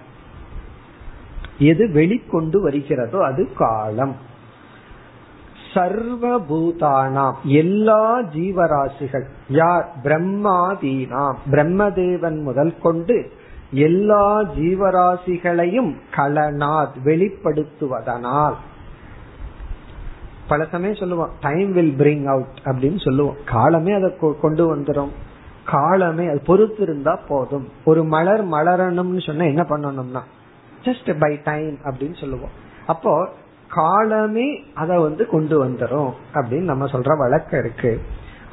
எது வெளிக்கொண்டு வருகிறதோ அது காலம். சர்வபூதானாம், எல்லா ஜீவராசிகள். யார்? பிரம்மாதீனாம், பிரம்மதேவன் முதல் கொண்டு எல்லா ஜீவராசிகளையும் கலநாத், வெளிப்படுத்துவதனால். பல சமயம் சொல்லுவோம் டைம் வில் பிரிங் அவுட் அப்படின்னு சொல்லுவோம். காலமே அதை கொண்டு வந்துடும். காலமே அது பொறுத்து இருந்தா போதும். ஒரு மலர் மலரணும்னு சொன்னா என்ன பண்ணணும்னா ஜஸ்ட் பை டைம் அப்படின்னு சொல்லுவோம். அப்போ காலமே அதை வந்து கொண்டு வந்துடும் அப்படின்னு நம்ம சொல்ற வழக்கம் இருக்கு.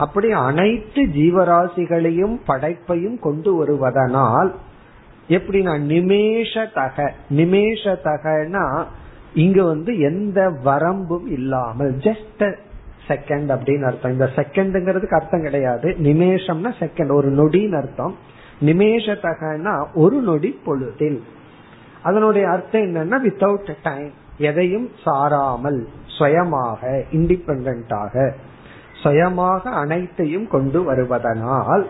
அப்படி அனைத்து ஜீவராசிகளையும் படைப்பையும் கொண்டு வருவதனால் எப்படின்னா நிமேஷதக. நிமேஷதகன்னா இங்க வந்து எந்த வரம்பும் இல்லாமல் ஜஸ்ட் செகண்ட் அப்படின்னு அர்த்தம். இந்த செகண்ட்ங்கிறதுக்கு அர்த்தம் கிடையாது. நிமேஷம்னா செகண்ட், ஒரு நொடின்னு அர்த்தம். நிமேஷத்தகன்னா ஒரு நொடி பொழுதில். அதனுடைய அர்த்தம் என்னன்னா வித்தவுட் டைம், எதையும் சாராமல் சுயமாக, இண்டிபெண்டாக, சுயமாக அனைத்தையும் கொண்டு வருவதனால்.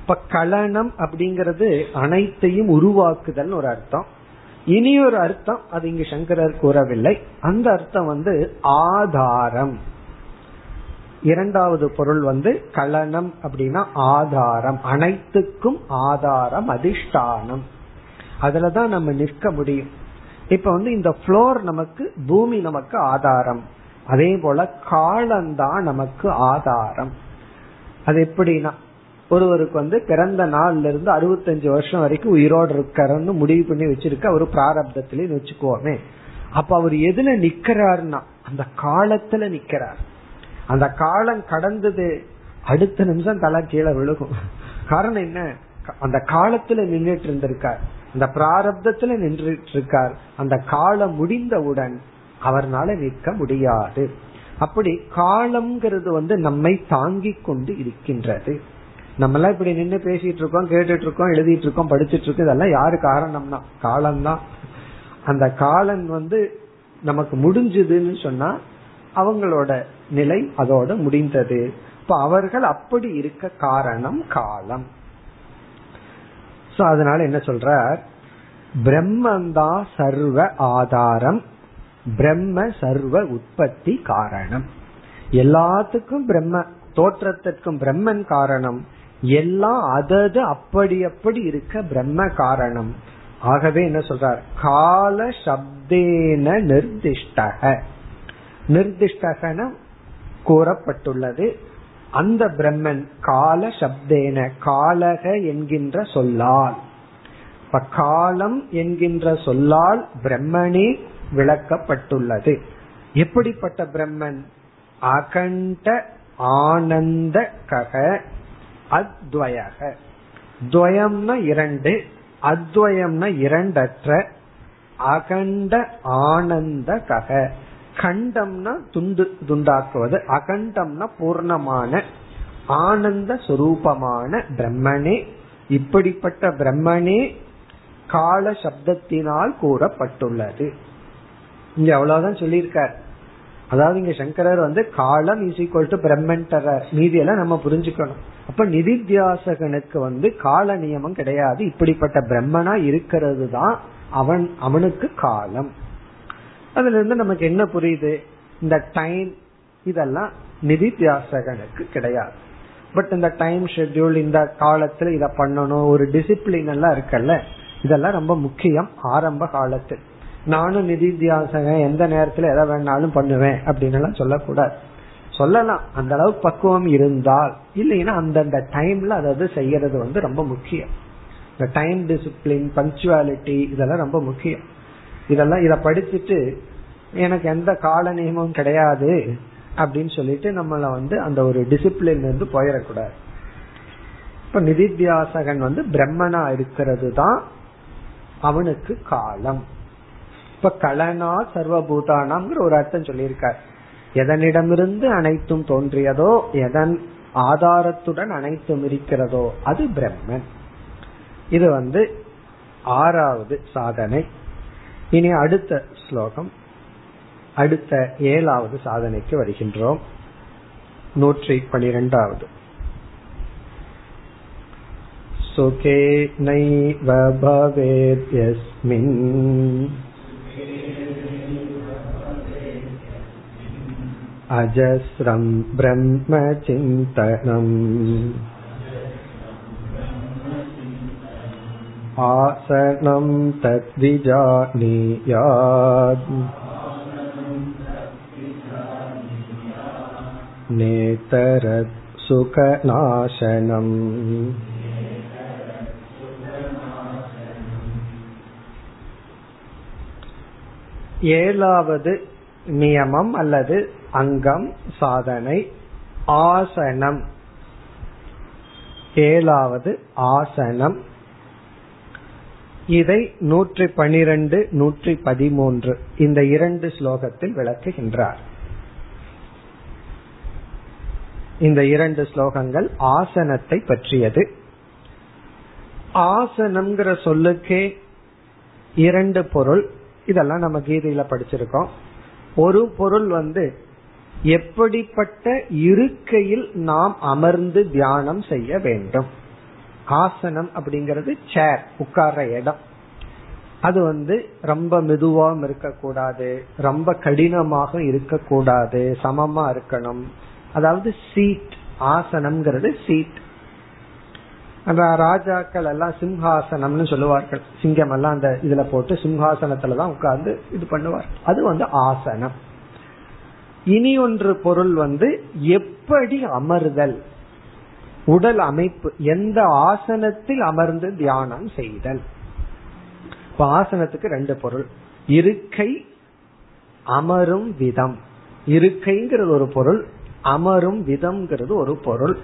இப்ப கலனம் அப்படிங்கிறது அனைத்தையும் உருவாக்குதல் ஒரு அர்த்தம். இனி ஒரு அர்த்தம் அது இங்கு சங்கரர் கூறவில்லை. அந்த அர்த்தம் வந்து ஆதாரம். இரண்டாவது பொருள் வந்து கலனம் அப்படின்னா ஆதாரம், அனைத்துக்கும் ஆதாரம், அதிஷ்டானம். அதுலதான் நம்ம நிற்க முடியும். இப்ப வந்து இந்த ஃப்ளோர் நமக்கு, பூமி நமக்கு ஆதாரம். அதே போல காலம்தான் நமக்கு ஆதாரம். அது எப்படின்னா, ஒருவருக்கு வந்து பிறந்த நாள்ல இருந்து அறுபத்தஞ்சு வருஷம் வரைக்கும் உயிரோடு இருக்கிறன்னு முடிவு பண்ணி வச்சிருக்க ஒரு பிராரப்தத்திலேன்னு வச்சுக்குவோமே. அப்ப அவர் எதுல நிக்கிறாருன்னா அந்த காலத்துல நிக்கிறார். அந்த காலம் கடந்தது, அடுத்த நிமிஷம் தலை கீழே விழுகும். காரணம் என்ன? அந்த காலத்துல நின்றுட்டு இருந்திருக்கார், அந்த பிராரப்தத்துல நின்றுட்டு இருக்கார். அந்த காலம் முடிந்தவுடன் அவர்னால நிற்க முடியாது. அப்படி காலம்ங்கிறது வந்து நம்மை தாங்கி கொண்டு இருக்கின்றது. நம்ம எல்லாம் இப்படி நின்று பேசிட்டு இருக்கோம், கேட்டுட்டு இருக்கோம், எழுதிட்டு இருக்கோம், படிச்சுட்டு இருக்கோம், இதெல்லாம் யாரு காரணம்னா காலம்தான். அந்த காலம் வந்து நமக்கு முடிஞ்சதுன்னு சொன்னா அவங்களோட நிலை அதோட முடிந்தது. இப்ப அவர்கள் அப்படி இருக்க காரணம் காலம். சோ அதனால என்ன சொல்ற, பிரம்மந்தா சர்வ ஆதாரம், பிரம்ம சர்வ உற்பத்தி காரணம். எல்லாத்துக்கும் பிரம்ம தோற்றத்திற்கும் பிரம்மன் காரணம். எல்லாம் அதது அப்படி அப்படி இருக்க பிரம்ம காரணம். ஆகவே என்ன சொல்றார், கால சப்தேன நிர்திஷ்டக, நிர்திஷ்டகன கூறப்பட்டுள்ளது. அந்த பிரம்மன் கால சப்தேன, காலக என்கின்ற சொல்லால், இப்ப காலம் என்கின்ற சொல்லால் பிரம்மனே விளக்கப்பட்டுள்ளது. எப்படிப்பட்ட பிரம்மன்? அகண்ட ஆனந்த கக அத்வயக. துவயம்னா இரண்டு, அத்வயம்னா இரண்டற்ற. அகண்ட ஆனந்த கக, கண்டம்னா துண்டு துண்டாக்குவது, அகண்டம்னா பூர்ணமான ஆனந்த சுரூபமான பிரம்மனே. இப்படிப்பட்ட பிரம்மனே கால சப்தத்தினால் கூறப்பட்டுள்ளது. இங்க அவ்வளவுதான் சொல்லியிருக்கார். அதாவது இங்க சங்கரர் வந்து காலம் இஸ் ஈக்வல் டு பிரம்மன் தரார். நீதியெல்லாம் நம்ம புரிஞ்சுக்கணும். அப்ப நிதித்தியாசகனுக்கு வந்து கால நியமம் கிடையாது. இப்படிப்பட்ட பிரம்மனா இருக்கிறது தான் அவன், அவனுக்கு காலம். அதுல இருந்து நமக்கு என்ன புரியுது, இந்த டைம் இதெல்லாம் நிதித்தியாசகனுக்கு கிடையாது. பட் இந்த டைம் ஷெட்யூல், இந்த காலத்துல இத பண்ணணும், ஒரு டிசிப்ளின் எல்லாம் இருக்குல்ல, இதெல்லாம் ரொம்ப முக்கியம் ஆரம்ப காலத்துல. நானும் நிதித்தியாசகன், எந்த நேரத்துல எதை வேணாலும் பண்ணுவேன் அப்படின்னு எல்லாம் சொல்லக்கூடாது. சொல்லலாம் அந்த அளவு பக்குவம் இருந்தால். இல்லைன்னா அந்தந்த டைம்ல அதாவது செய்யறது வந்து ரொம்ப முக்கியம். இந்த டைம் டிசிப்ளின், பங்க்சுவாலிட்டி இதெல்லாம் ரொம்ப முக்கியம். இதெல்லாம் இத படிச்சுட்டு எனக்கு எந்த கால நியமமும் கிடையாது அப்படின்னு சொல்லிட்டு நம்மள வந்து அந்த ஒரு டிசிப்ளின் வந்து போயிடக்கூடாது. இப்ப நிதித்தியாசகன் வந்து பிரம்மனா இருக்கிறது தான் அவனுக்கு காலம். இப்ப கலனா சர்வபூதானாம்ங்கிற ஒரு அர்த்தம் சொல்லியிருக்கார். எதனிடமிருந்து அனைத்தும் தோன்றியதோ, எதன் ஆதாரத்துடன் அனைத்தும் இருக்கிறதோ அது பிரம்மன். இது வந்து ஆறாவது சாதனை. இனி அடுத்த ஸ்லோகம், அடுத்த ஏழாவது சாதனைக்கு வருகின்றோம். நூற்றி பனிரெண்டாவது. சுகே நைவ பவேத் யஸ்மின் அஜஸ்ரம் பிரம்ம சிந்தனம் ஆசனம் தத்விஜானியாத் நேதரத் சுகநாசனம். ஏழாவது நியமம் அல்லது அங்கம் சாதனை ஆசனம். ஏழாவது ஆசனம். இதை நூற்றி பனிரெண்டு நூற்றி பதிமூன்று இந்த இரண்டு ஸ்லோகத்தில் விளக்குகின்றார். இந்த இரண்டு ஸ்லோகங்கள் ஆசனத்தை பற்றியது. ஆசனம்ங்கிற சொல்லுக்கே இரண்டு பொருள். இதெல்லாம் நம்ம கீதையில படிச்சிருக்கோம். ஒரு பொருள் வந்து எப்படிப்பட்ட இருக்கையில் நாம் அமர்ந்து தியானம் செய்ய வேண்டும். ஆசனம் அப்படிங்கிறது சேர், உட்கார்ற இடம். அது வந்து ரொம்ப மெதுவாகவும் இருக்கக்கூடாது, ரொம்ப கடினமாக இருக்கக்கூடாது, சமமா இருக்கணும். அதாவது சீட், ஆசனம்ங்கிறது சீட். ராஜாக்கள் எல்லாம் சிம்ஹாசனம்னு சொல்லுவார்கள். சிங்கம் எல்லாம் அந்த இதுல போட்டு சிம்ஹாசனத்துலதான் உட்கார்ந்து இது பண்ணுவார்கள். அது வந்து ஆசனம். இனி ஒன்று பொருள் வந்து எப்படி அமர்தல், உடல் அமைப்பு, எந்த ஆசனத்தில் அமர்ந்து தியானம் செய்தல். இப்ப ஆசனத்துக்கு ரெண்டு பொருள், இருக்கை, அமரும் விதம். இருக்கைங்கிறது ஒரு பொருள், அமரும் விதம்ங்கிறது ஒரு பொருள்.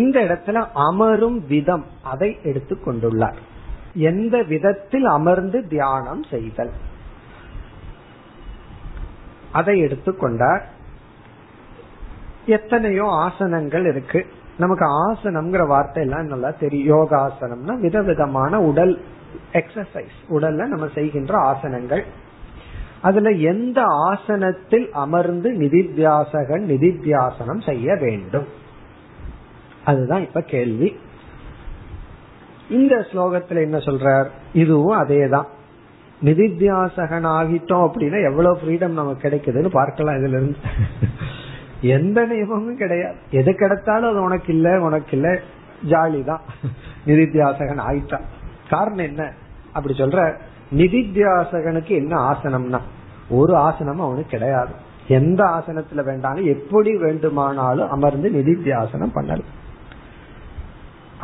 இந்த இடத்துல அமரும் விதம் அதை எடுத்து கொண்டுள்ளார். எந்த விதத்தில் அமர்ந்து தியானம் செய்தல் அதை எடுத்துக்கொண்டார். எத்தனையோ ஆசனங்கள் இருக்கு. நமக்கு ஆசனம்ங்கிற வார்த்தை எல்லாம் நல்லா தெரியும். யோகாசனம்னா விதவிதமான உடல் எக்ஸசைஸ், உடல்ல நம்ம செய்கின்ற ஆசனங்கள். அதுல எந்த ஆசனத்தில் அமர்ந்து நிதித்தியாசகன் நிதித்தியாசனம் செய்ய வேண்டும், அதுதான் இப்ப கேள்வி. இந்த ஸ்லோகத்துல என்ன சொல்றார், இதுவும் அதேதான். நிதித்தியாசகன் ஆகிட்டோம் அப்படின்னா எவ்வளவு ஃப்ரீடம் நமக்கு கிடைக்குதுன்னு பார்க்கலாம். இதுல இருந்து எந்த நியமமும் கிடையாது, எது கிடைத்தாலும் அது உனக்கு இல்ல உனக்கு இல்ல, ஜாலிதான். நிதித்தியாசகன் ஆயிட்டான். காரணம் என்ன அப்படி சொல்ற, நிதித்தியாசகனுக்கு என்ன ஆசனம்னா ஒரு ஆசனம் அவனுக்கு கிடையாது. எந்த ஆசனத்துல வேண்டாலும் எப்படி வேண்டுமானாலும் அமர்ந்து நிதித்தியாசனம் பண்ணலாம்.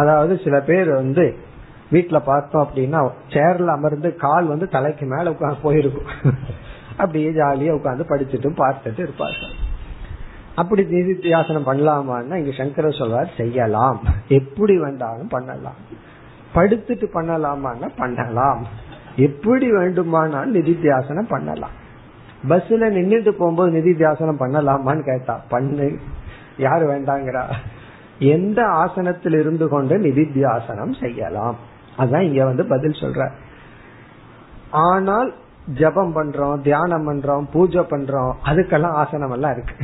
அதாவது சில பேர் வந்து வீட்டுல பார்த்தோம் அப்படின்னா சேர்ல அமர்ந்து கால் வந்து தலைக்கு மேல உட்காந்து போயிருக்கும், அப்படியே ஜாலியா உட்காந்து படிச்சுட்டு பார்த்துட்டு இருப்பார்கள். அப்படி நிதித்தியாசனம் பண்ணலாமான்னா இங்க சங்கரர் சொல்றார் செய்யலாம், எப்படி வேண்டாலும் பண்ணலாம். படுத்துட்டு பண்ணலாமான்னா பண்ணலாம், எப்படி வேண்டுமானாலும் நிதித்தியாசனம் பண்ணலாம். பஸ்ல நின்றுட்டு போகும்போது நிதித்தியாசனம் பண்ணலாமான்னு கேட்டா பண்ணு, யாரு வேண்டாங்கிறா. எந்த ஆசனத்தில் இருந்து கொண்டு நிதித்தியாசனம் செய்யலாம், அதான் இங்க வந்து பதில் சொல்ற. ஆனால் ஜபம் பண்றோம், தியானம் பண்றோம், பூஜை பண்றோம், அதுக்கெல்லாம் ஆசனம் எல்லாம் இருக்கு.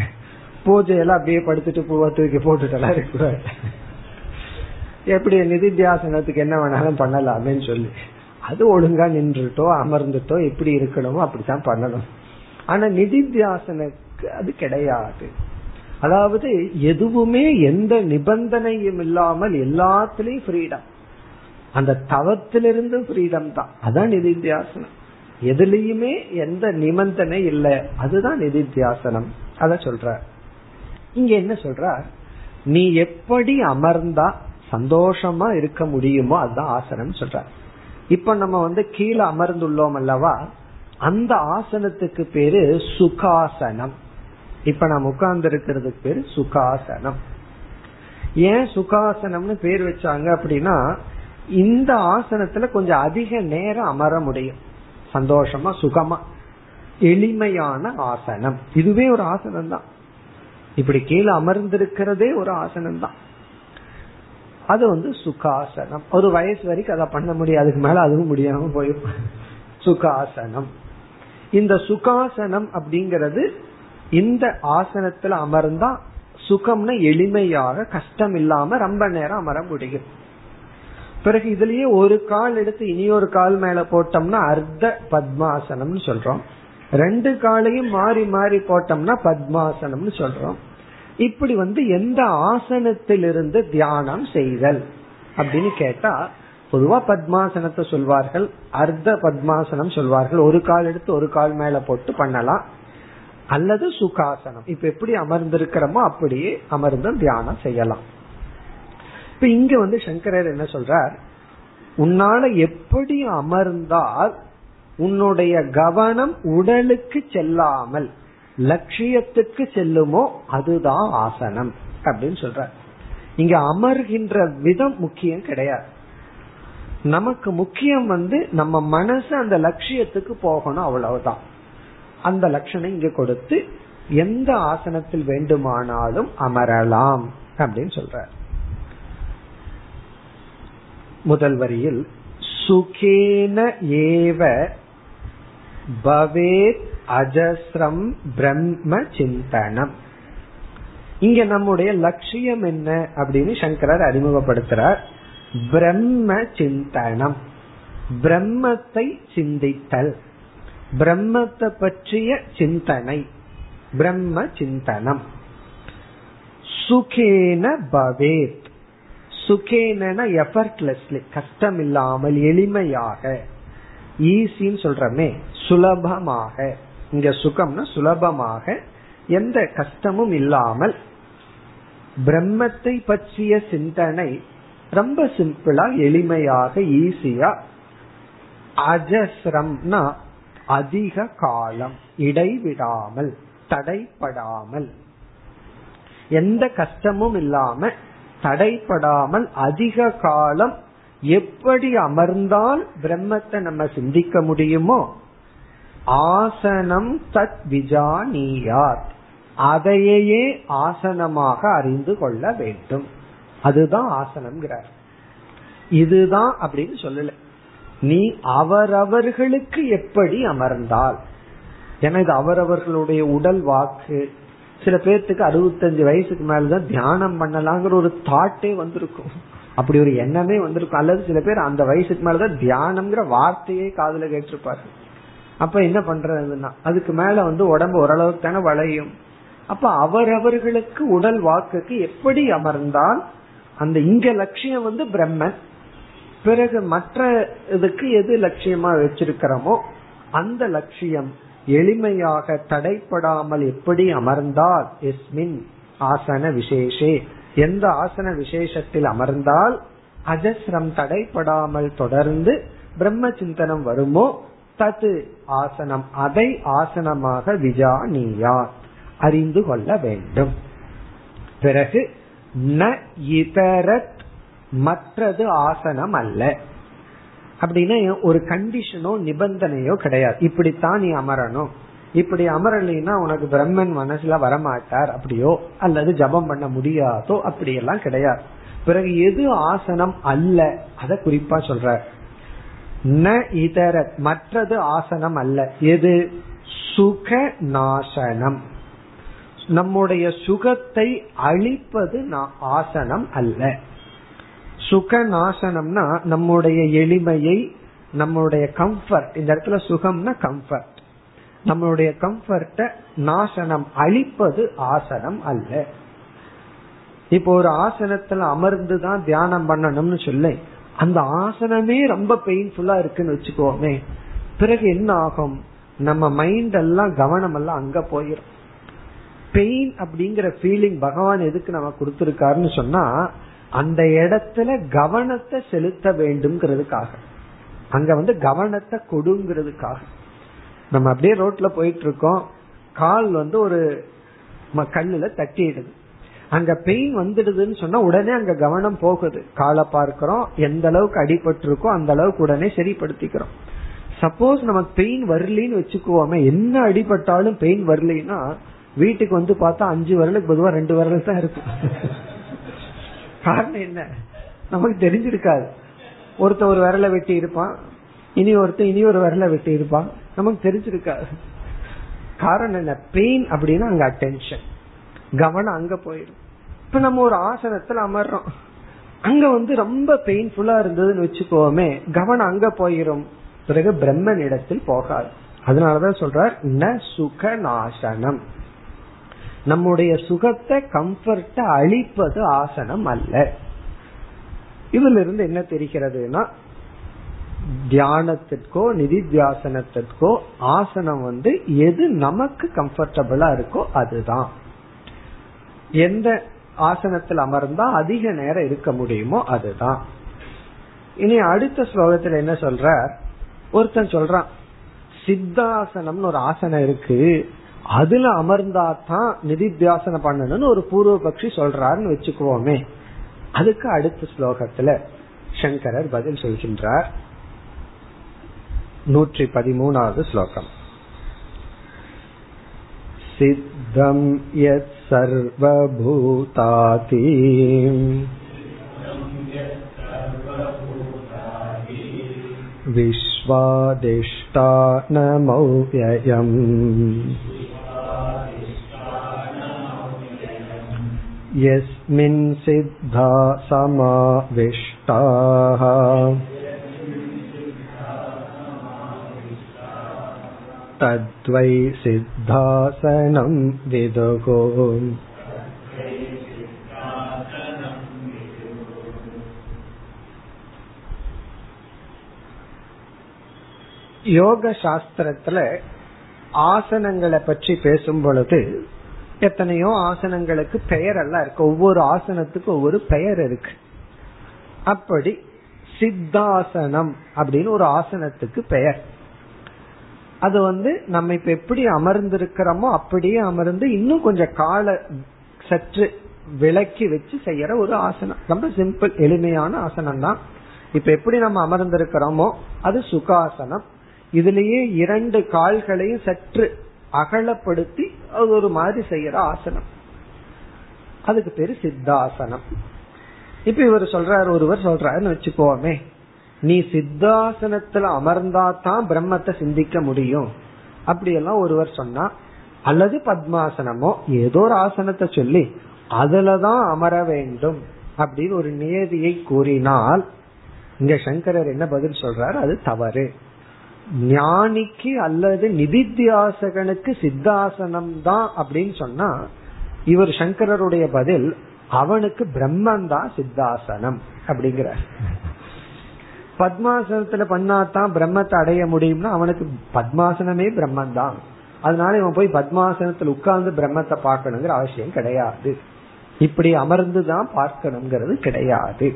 பூஜையெல்லாம் அப்படியே படுத்துட்டு பூவா தூக்கி போட்டுட்டெல்லாம் இருக்கு. எப்படி நிதித்தியாசனத்துக்கு என்ன வேணாலும் பண்ணலாமேன்னு சொல்லி அது ஒழுங்கா நின்றுட்டோ அமர்ந்துட்டோ எப்படி இருக்கணுமோ அப்படித்தான் பண்ணணும். ஆனா நிதித்தியாசனத்துக்கு அது கிடையாது. அதாவது எதுவுமே எந்த நிபந்தனையும் இல்லாமல் எல்லாத்துலயும் ஃப்ரீடம். அந்த தவத்திலிருந்து ஃப்ரீடம் தான், அதான் நிதித்தியாசனம். எதுலயுமே எந்த நிபந்தனை இல்லை, அதுதான் நிதித்தியாசனம். அத சொல்ற. இங்க என்ன சொல்ற, நீ எப்படி அமர்ந்தா சந்தோஷமா இருக்க முடியுமோ அதுதான் ஆசனம் சொல்ற. இப்ப நம்ம வந்து கீழே அமர்ந்துள்ளோம் அல்லவா, அந்த ஆசனத்துக்கு பேரு சுகாசனம். இப்ப நம்ம உட்கார்ந்து இருக்கிறதுக்கு பேரு சுகாசனம். ஏன் சுகாசனம்னு பேர் வச்சாங்க அப்படின்னா, இந்த ஆசனத்துல கொஞ்சம் அதிக நேரம் அமர முடியும் சந்தோஷமா சுகமா. எளிமையான ஆசனம், இதுவே ஒரு ஆசனம் தான். இப்படி கீழே அமர்ந்திருக்கிறதே ஒரு ஆசனம் தான், அது வந்து சுகாசனம். ஒரு வயசு வரைக்கும் அதை பண்ண முடியாது, அதுக்கு மேல அதுவும் முடியாம போயும் சுகாசனம். இந்த சுகாசனம் அப்படிங்கறது இந்த ஆசனத்துல அமர்ந்தா சுகம்னு எளிமையாக கஷ்டம் இல்லாம ரொம்ப நேரம் அமர முடியும். பிறகு இதுலயே ஒரு கால் எடுத்து இனி ஒரு கால் மேல போட்டோம்னா அர்த்த பத்மாசனம்னு சொல்றோம். ரெண்டு காலையும் மாறி மாறி போட்டோம்னா பத்மாசனம்னு சொல்றோம். இப்படி வந்து எந்த ஆசனத்திலிருந்து தியானம் செய்தல் அப்படின்னு கேட்டா பொதுவா பத்மாசனத்தை சொல்வார்கள், அர்த்த பத்மாசனம் சொல்வார்கள். ஒரு கால் எடுத்து ஒரு கால் மேல போட்டு பண்ணலாம். அல்லது சுகாசனம், இப்ப எப்படி அமர்ந்திருக்கிறோமோ அப்படியே அமர்ந்து தியானம் செய்யலாம். இப்ப இங்க வந்து சங்கரர் என்ன சொல்றார், உன்னால எப்படி அமர்ந்தால் உன்னுடைய கவனம் உடலுக்கு செல்லாமல் லட்சியத்துக்கு செல்லுமோ அதுதான் ஆசனம் அப்படின்னு சொல்ற. இங்க அமர்கின்ற விதம் முக்கியம் கிடையாது. நமக்கு முக்கியம் வந்து நம்ம மனசு அந்த லட்சியத்துக்கு போகணும், அவ்வளவுதான். அந்த லட்சணம் இங்க கொடுத்து எந்த ஆசனத்தில் வேண்டுமானாலும் அமரலாம் அப்படின்னு சொல்ற. முதல் வரியில் சுகேன ஏவ பவேத் அஜஸ்ரம் பிரம்ம சிந்தனம். இங்க நம்முடைய லட்சியம் என்ன அப்படின்னு சங்கரர் அறிமுகப்படுத்துறார். பிரம்ம சிந்தனம், பிரம்மத்தை சிந்தித்தல், பிரம்மத்தை பற்றிய சிந்தனை, பிரம்ம சிந்தனம். சுகேன பவேத், சுகேன எஃபர்ட்லெஸ்லி, கஷ்டம் இல்லாமல் எளிமையாக, ஈஸின்னு சொல்றமே சுலபமாக. இங்க சுகம்னா சுலபமாக, எந்த கஷ்டமும் இல்லாமல். பிரம்மத்தை பற்றிய சிந்தனை ரொம்ப சிம்பிளா எளிமையாக ஈஸியா. அஜஸ்ரம்னா அதிக காலம் இடைவிடாமல் தடைப்படாமல். எந்த கஷ்டமும் இல்லாம தடைப்படாமல் அதிக காலம் எப்படி அமர்ந்தால் பிரம்மத்தை நம்ம சிந்திக்க முடியுமோ, ஆசனம் தத் விஜானியாத், அதையே ஆசனமாக அறிந்து கொள்ள வேண்டும். அதுதான் ஆசனம்ங்கிறார். இதுதான் அப்படின்னு சொல்லல, நீ அவரவர்களுக்கு எப்படி அமர்ந்தால், ஏன்னா இது அவரவர்களுடைய உடல் வாக்கு. சில பேர்த்துக்கு அறுபத்தஞ்சு வயசுக்கு மேலதான் தியானம் பண்ணலாங்கிற ஒரு தாட்டே வந்திருக்கும், அப்படி ஒரு எண்ணமே வந்திருக்கும். அல்லது சில பேர் அந்த வயசுக்கு மேலதான் தியானம்ங்கிற வார்த்தையே காதுல கேட்டிருப்பாரு. அப்ப என்ன பண்றதுன்னா அதுக்கு மேல வந்து உடம்பு ஓரளவுக்கு தானே வளையும். அப்ப அவரவர்களுக்கு உடல் வாக்குக்கு எப்படி அமர்ந்தால், அந்த இங்க லட்சியம் வந்து பிரம்மன், பிறகு மற்ற இதுக்கு எது லட்சியமா வச்சிருக்கிறோமோ அந்த லட்சியம் எளிமையாக தடைப்படாமல் எப்படி அமர்ந்தால், எஸ்மின் ஆசன விசேஷே, எந்த ஆசன விசேஷத்தில் அமர்ந்தால் அஜஸ்ரம் தடைப்படாமல் தொடர்ந்து பிரம்ம சிந்தனம் வருமோ, தது ஆசனம், அதை ஆசனமாக விஜானியா அறிந்து கொள்ள வேண்டும். பிறகு ந இதரத், மற்றது ஆசனம் அல்ல. அப்படின்னா ஒரு கண்டிஷனோ நிபந்தனையோ கிடையாது. இப்படித்தான் நீ அமரணும், இப்படி அமரலைன்னா உனக்கு பிரம்மன் மனசுல வரமாட்டார் அப்படியோ, அல்லது ஜபம் பண்ண முடியாதோ, அப்படியெல்லாம் கிடையாது. பிறகு எது ஆசனம் அல்ல அத குறிப்பா சொல்ற, ந இதரத், மற்றது ஆசனம் அல்ல. எது? சுக நாசனம், நம்முடைய சுகத்தை அழிப்பது ஆசனம் அல்ல. சுக நாசனம்னா நம்முடைய எளிமையை, நம்முடைய கம்ஃபர்ட். இந்த இடத்துல சுகம்னா கம்ஃபர்ட், நம்மளுடைய கம்ஃபர்ட்ட நாசனம், அழிப்பது ஆசனம் அல்ல. இப்போ ஒரு ஆசனத்துல அமர்ந்துதான் தியானம் பண்ணணும்னு சொல்லி அந்த ஆசனமே ரொம்ப பெயின்ஃபுல்லா இருக்குன்னு வச்சுக்கோமே, பிறகு என்ன ஆகும்? நம்ம மைண்ட் எல்லாம் கவனம் எல்லாம் அங்க போயிடும். பெயின் அப்படிங்கிற ஃபீலிங் பகவான் எதுக்கு நம்ம கொடுத்திருக்காருன்னு சொன்னா, அந்த இடத்துல கவனத்தை செலுத்த வேண்டும்ங்கிறதுக்காக, அங்க வந்து கவனத்தை கொடுங்கிறதுக்காக. நம்ம அப்படியே ரோட்ல போயிட்டு இருக்கோம், கால் வந்து ஒரு கல்லுல தட்டிடுது, அங்க பெயின் வந்துடுதுன்னு சொன்னா உடனே அங்க கவனம் போகுது, காலை பார்க்கிறோம், எந்த அளவுக்கு அடிபட்டு இருக்கோ அந்த அளவுக்கு உடனே சரிப்படுத்திக்கிறோம். சப்போஸ் நமக்கு பெயின் வரலின்னு வச்சுக்குவோமே, என்ன அடிபட்டாலும் பெயின் வரலின்னா வீட்டுக்கு வந்து பார்த்தா அஞ்சு வரலுக்கு பொதுவா ரெண்டு வரல் தான் இருக்கும். காரணம் என்ன? நமக்கு தெரிஞ்சிருக்காது. ஒருத்த ஒரு விரல வெட்டி இருப்பான், இனி ஒருத்தர் இனி ஒரு விரல வெட்டி இருப்பான், நமக்கு தெரிஞ்சிருக்காது. காரணம் என்ன? பெயின் அப்படின்னா அங்க அட்டென்ஷன், கவனம் அங்க போயிடும். இப்ப நம்ம ஒரு ஆசனத்துல அமர்றோம், அங்க வந்து ரொம்ப பெயின்ஃபுல்லா இருந்ததுன்னு வச்சுக்கோமே, கவனம் அங்க போயிடும், பிறகு பிரம்மன் இடத்தில் போகாது. அதனாலதான் சொல்றார் ந சுக நாசனம், நம்முடைய சுகத்தை கம்ஃபர்ட்ட அழிப்பது ஆசனம் அல்ல. இதுல இருந்து என்ன தெரிகிறதுனா, தியானத்திற்கோ நிதித்தியாசனத்திற்கோ ஆசனம் வந்து எது நமக்கு கம்ஃபர்டபுளா இருக்கோ அதுதான். எந்த ஆசனத்தில் அமர்ந்தா அதிக நேரம் இருக்க முடியுமோ அதுதான். இனி அடுத்த ஸ்லோகத்துல என்ன சொல்ற, ஒருத்தன் சொல்றான் சித்தாசனம்னு ஒரு ஆசனம் இருக்கு, அதுல அமர்ந்தாதான் நிதித்தியாசனம் பண்ணணும்னு ஒரு பூர்வ பக்ஷி சொல்றாருன்னு வச்சுக்குவோமே, அதுக்கு அடுத்த ஸ்லோகத்துல சங்கரர் பதில் சொல்கின்றார். நூற்றி பதிமூணாவது ஸ்லோகம். சித்தம் யத் சர்வபூதாதி விஸ்வாதிஷ்டானமவ்யயம் யஸ்மின் சித்தா சமாவிஷ்டாஹ தத்வை சித்தாசனம் விதுகோ. யோக சாஸ்திரத்துல ஆசனங்களை பற்றி பேசும் பொழுது எத்தனையோ ஆசனங்களுக்கு பெயரெல்லாம் இருக்கு, ஒவ்வொரு ஆசனத்துக்கு ஒவ்வொரு பெயர் இருக்கு. அப்படி சித்தாசனம் அப்படின்னு ஒரு ஆசனத்துக்கு பெயர். அது வந்து நம்ம இப்ப எப்படி அமர்ந்திருக்கிறோமோ அப்படியே அமர்ந்து இன்னும் கொஞ்சம் கால சற்று விளக்கி வச்சு செய்யற ஒரு ஆசனம். ரொம்ப சிம்பிள் எளிமையான ஆசனம் தான். இப்ப எப்படி நம்ம அமர்ந்திருக்கிறோமோ அது சுகாசனம். இதுலயே இரண்டு கால்களையும் சற்று அகலப்படுத்தி அது ஒரு மாதிரி செய்யற ஆசனம், அதுக்கு பேரு சித்தாசனம். இப்ப இவர் சொல்றாரு, ஒருவர் சொல்றாருன்னு வச்சுக்கோமே, நீ சித்தாசனத்துல அமர்ந்தா தான் பிரம்மத்தை சிந்திக்க முடியும் அப்படியெல்லாம் ஒருவர் சொன்னா, அல்லது பத்மாசனமோ ஏதோ ஒரு ஆசனத்தை சொல்லி அதுலதான் அமர வேண்டும் அப்படின்னு ஒரு நியதியை கூறினால், இங்க சங்கரர் என்ன பதில் சொல்றாரு, அது தவறு. ஞானிக்கு அல்லது நிதித்தியாசகனுக்கு சித்தாசனம் தான் அப்படின்னு சொன்னா, இவர் சங்கரருடைய பதில் அவனுக்கு பிரம்மந்தான் சித்தாசனம் அப்படிங்கிறார். பத்மாசனத்துல பண்ணாதான் பிரம்மத்தை அடைய முடியும்னா அவனுக்கு பத்மாசனமே பிரம்மந்தான். அதனால இவன் போய் பத்மாசனத்துல உட்கார்ந்து பிரம்மத்தை பார்க்கணுங்கிற அவசியம் கிடையாது. இப்படி அமர்ந்துதான் பார்க்கணுங்கிறது கிடையாது.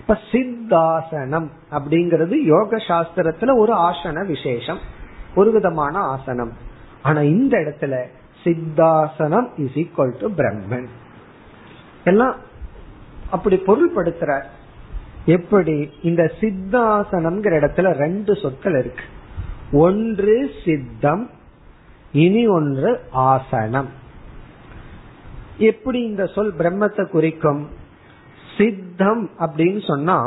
இப்ப சித்தாசனம் அப்படிங்கிறது யோக சாஸ்திரத்துல ஒரு ஆசன விசேஷம், ஒரு விதமான ஆசனம். ஆனா இந்த இடத்துல சித்தாசனம் இஸ் ஈக்வல் டு பிரம்மன் எல்லாம் அப்படி பொருள்படுத்துற. எப்படி இந்த சித்தாசனம்ங்கிற இடத்துல ரெண்டு சொற்கள் இருக்கு, ஒன்று சித்தம், இனி ஒன்று ஆசனம். எப்படி இந்த சொல் பிரம்மத்தை குறிக்கும்? சித்தம் அப்படின்னு சொன்னா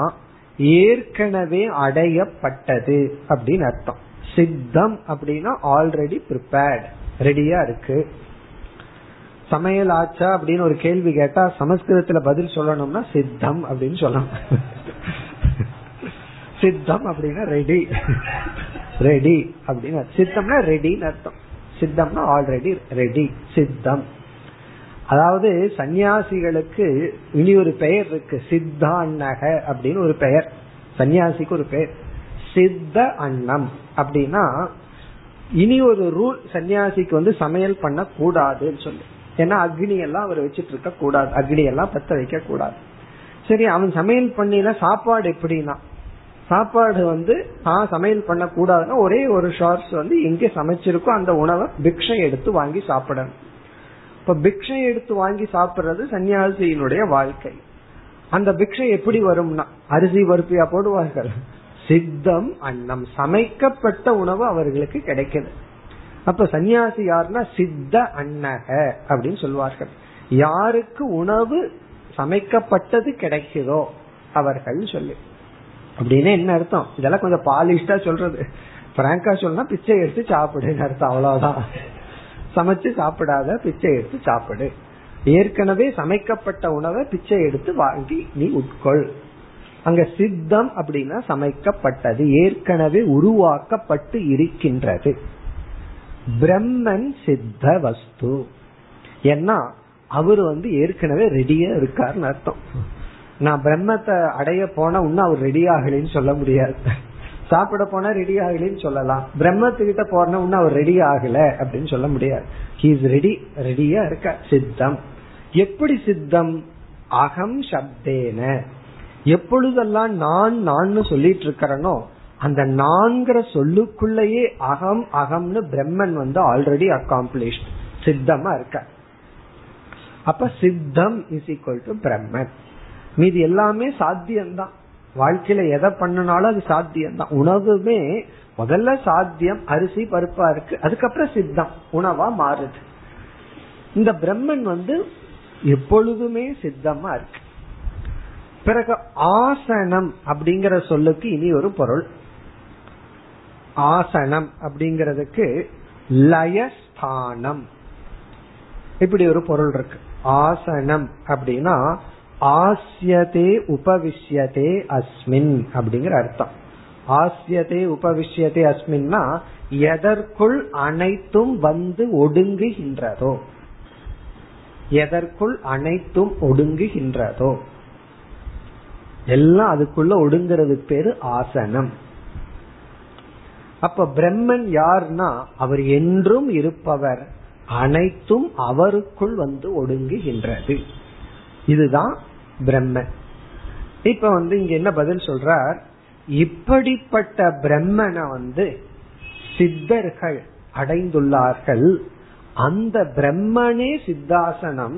ஏற்கனவே அடையப்பட்டது அப்படின்னு அர்த்தம். சித்தம் அப்படின்னா ஆல்ரெடி ப்ரிப்பேர்ட், ரெடியா இருக்கு. சமையல் ஆச்சா அப்படின்னு ஒரு கேள்வி கேட்டா சமஸ்கிருதத்துல பதில் சொல்லணும்னா சித்தம் அப்படின்னு சொல்லணும். சித்தம் அப்படின்னா ரெடி, ரெடி அப்படின்னா சித்தம்னா ரெடின்னு அர்த்தம். சித்தம்னா ஆல்ரெடி ரெடி, சித்தம். அதாவது சன்னியாசிகளுக்கு இனி ஒரு பெயர் இருக்கு, சித்தா அன்னக அப்படின்னு ஒரு பெயர். சன்னியாசிக்கு ஒரு பெயர் சித்த அன்னம் அப்படின்னா, இனி ஒரு ரூல் சன்னியாசிக்கு வந்து சமையல் பண்ண கூடாதுன்னு சொல்லு. ஏன்னா அக்னி எல்லாம் அவர் வச்சிட்டு இருக்க கூடாது, அக்னி எல்லாம் பத்த வைக்க கூடாது. சரி, அவன் சமையல் பண்ணினா சாப்பாடு எப்படின்னா, சாப்பாடு வந்து நான் சமையல் பண்ண கூடாதுன்னா ஒரே ஒரு ஷார்ட்ஸ் வந்து எங்க சமைச்சிருக்கோ அந்த உணவை பிக்ஷை எடுத்து வாங்கி சாப்பிடணும். இப்ப பிக்ஷை எடுத்து வாங்கி சாப்பிடுறது சன்னியாசியினுடைய வாழ்க்கை. அந்த பிக்ஷை எப்படி வரும்னா அரிசி பருப்பியா போடுவார்கள். சித்தம் அன்னம், சமைக்கப்பட்ட உணவு அவர்களுக்கு கிடைக்குது. அப்ப சன்னியாசி யாருன்னா சித்த அன்னக அப்படின்னு சொல்வார்கள். யாருக்கு உணவு சமைக்கப்பட்டது கிடைக்குதோ அவர்கள் சொல்லு. அப்படின்னு என்ன அர்த்தம்? இதெல்லாம் கொஞ்சம் பாலிஷ்டா சொல்றது, பிராங்கா சொன்னா பிச்சை எடுத்து சாப்பிடுன்னு அர்த்தம். அவ்வளவுதான், சமைச்சு சாப்பிடாத, பிச்சை எடுத்து சாப்பிடு. ஏற்கனவே சமைக்கப்பட்ட உணவை பிச்சை எடுத்து வாங்கி நீ உட்கொள். அங்க சித்தம் அப்படின்னா சமைக்கப்பட்டது, ஏற்கனவே உருவாக்கப்பட்டு இருக்கின்றது. பிரம்மன் சித்த வஸ்து, ஏன்னா அவரு வந்து ஏற்கனவே ரெடியா இருக்காருன்னு அர்த்தம். நான் பிரம்மத்தை அடைய போனா இன்னும் அவர் ரெடி ஆகலன்னு சொல்ல முடியாது. சாப்பிட போனா ரெடி ஆகலன்னு சொல்லலாம், பிரம்மத்துக்கிட்ட போனா இன்னும் அவர் ரெடி ஆகல அப்படின்னு சொல்ல முடியாது. ஹி இஸ் ரெடி, ரெடியா இருக்க. சித்தம் எப்படி சித்தம்? அகம் சப்தேன, எப்பொழுதெல்லாம் நான் நான் சொல்லிட்டு இருக்கிறனோ அந்த நான்கிற சொல்லுக்குள்ளேயே அகம் அகம்னு பிரம்மன் வந்து ஆல்ரெடி அக்காம்பிளிஷ், சித்தமா இருக்க. அப்ப சித்தம் இஸ் ஈக்வல் டு பிரம்மன். மீது எல்லாமே சாத்தியம்தான், வாழ்க்கையில எதை பண்ணனாலும் அது சாத்தியம்தான். உணவுமே முதல்ல சாத்தியம், அரிசி பருப்பா இருக்கு, அதுக்கப்புறம் சித்தம் உணவா மாறுது. இந்த பிரம்மன் வந்து எப்பொழுதுமே சித்தமா இருக்கு. பிறகு ஆசனம் அப்படிங்கிற சொல்லுக்கு இனி ஒரு பொருள். ஆசனம் அப்படிங்கிறதுக்கு லயஸ்தானம் இப்படி ஒரு பொருள் இருக்கு. ஆசனம் அப்படின்னா ஆஸ்யதே உபவிஷ்யதே அஸ்மின் அப்படிங்கிற அர்த்தம். ஆஸ்யதே உபவிஷ்யதே அஸ்மின்னா எதற்குள் அனைத்தும் வந்து ஒடுங்குகின்றதோ, எதற்குள் அனைத்தும் ஒடுங்குகின்றதோ எல்லாம் அதுக்குள்ள ஒடுங்கிறது பேரு ஆசனம். அப்ப பிரம்மன் யார்னா அவர் என்றும் இருப்பவர், அனைத்தும் அவருக்குள் வந்து ஒடுங்குகின்றது. இதுதான் பிரம்மன். இப்ப வந்து இங்க என்ன பதில் சொல்றார்? இப்படிப்பட்ட பிரம்மனை வந்து சித்தர்கள் அடைந்துள்ளார்கள். அந்த பிரம்மனே சித்தாசனம்,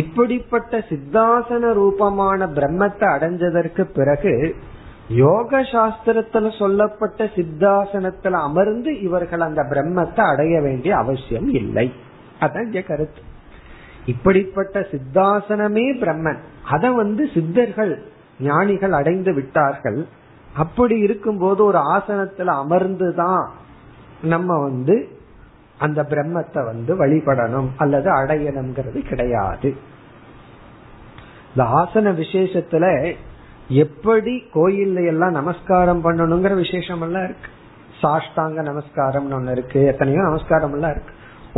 இப்படிப்பட்ட சித்தாசன ரூபமான பிரம்மத்தை அடைஞ்சதற்கு பிறகு யோக சாஸ்திரத்துல சொல்லப்பட்ட சித்தாசனத்துல அமர்ந்து இவர்கள் அந்த பிரம்மத்தை அடைய வேண்டிய அவசியம் இல்லை. அதான் இங்க கருத்து. இப்படிப்பட்ட சித்தாசனமே பிரம்மன், அத வந்து சித்தர்கள் ஞானிகள் அடைந்து விட்டார்கள். அப்படி இருக்கும்போது ஒரு ஆசனத்துல அமர்ந்துதான் நம்ம வந்து அந்த பிரம்மத்தை வந்து வழிபடணும் அல்லது அடையணும்ங்கிறது கிடையாது. இந்த ஆசன விசேஷத்துல எப்படி கோயில்ல எல்லாம் நமஸ்காரம் பண்ணணுங்கிற விசேஷம் எல்லாம் இருக்கு, சாஷ்டாங்க நமஸ்காரம்னு ஒண்ணு இருக்கு, எத்தனையோ நமஸ்காரம் எல்லாம் இருக்கு.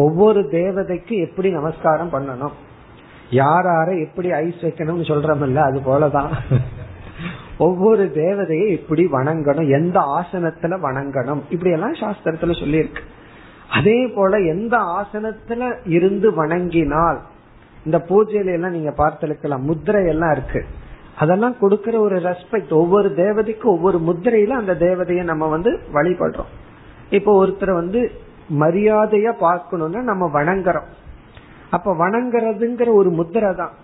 ஒவ்வொரு தேவதைக்கு எப்படி நமஸ்காரம் பண்ணணும், யார் யாரை எப்படி ஐஸ் வைக்கணும்னு சொல்றமில்ல, அது போலதான் ஒவ்வொரு தேவதையை எப்படி வணங்கணும், எந்த ஆசனத்துல வணங்கணும், இப்படி எல்லாம் சாஸ்திரத்துல சொல்லி இருக்கு. அதே போல எந்த ஆசனத்துல இருந்து வணங்கினால், இந்த பூஜையில எல்லாம் நீங்க பார்த்திருக்கலாம் முத்திரை எல்லாம் இருக்கு, அதெல்லாம் கொடுக்கற ஒரு ரெஸ்பெக்ட். ஒவ்வொரு தேவதைக்கும் ஒவ்வொரு முத்திரையில அந்த தேவதையை நம்ம வந்து வழிபடுறோம். இப்போ ஒருத்தரை வந்து மரியாதையா பார்க்கணும்னா நம்ம வணங்குறோம். அப்ப வணங்குறதுங்கிற ஒரு முத்திரை தான்.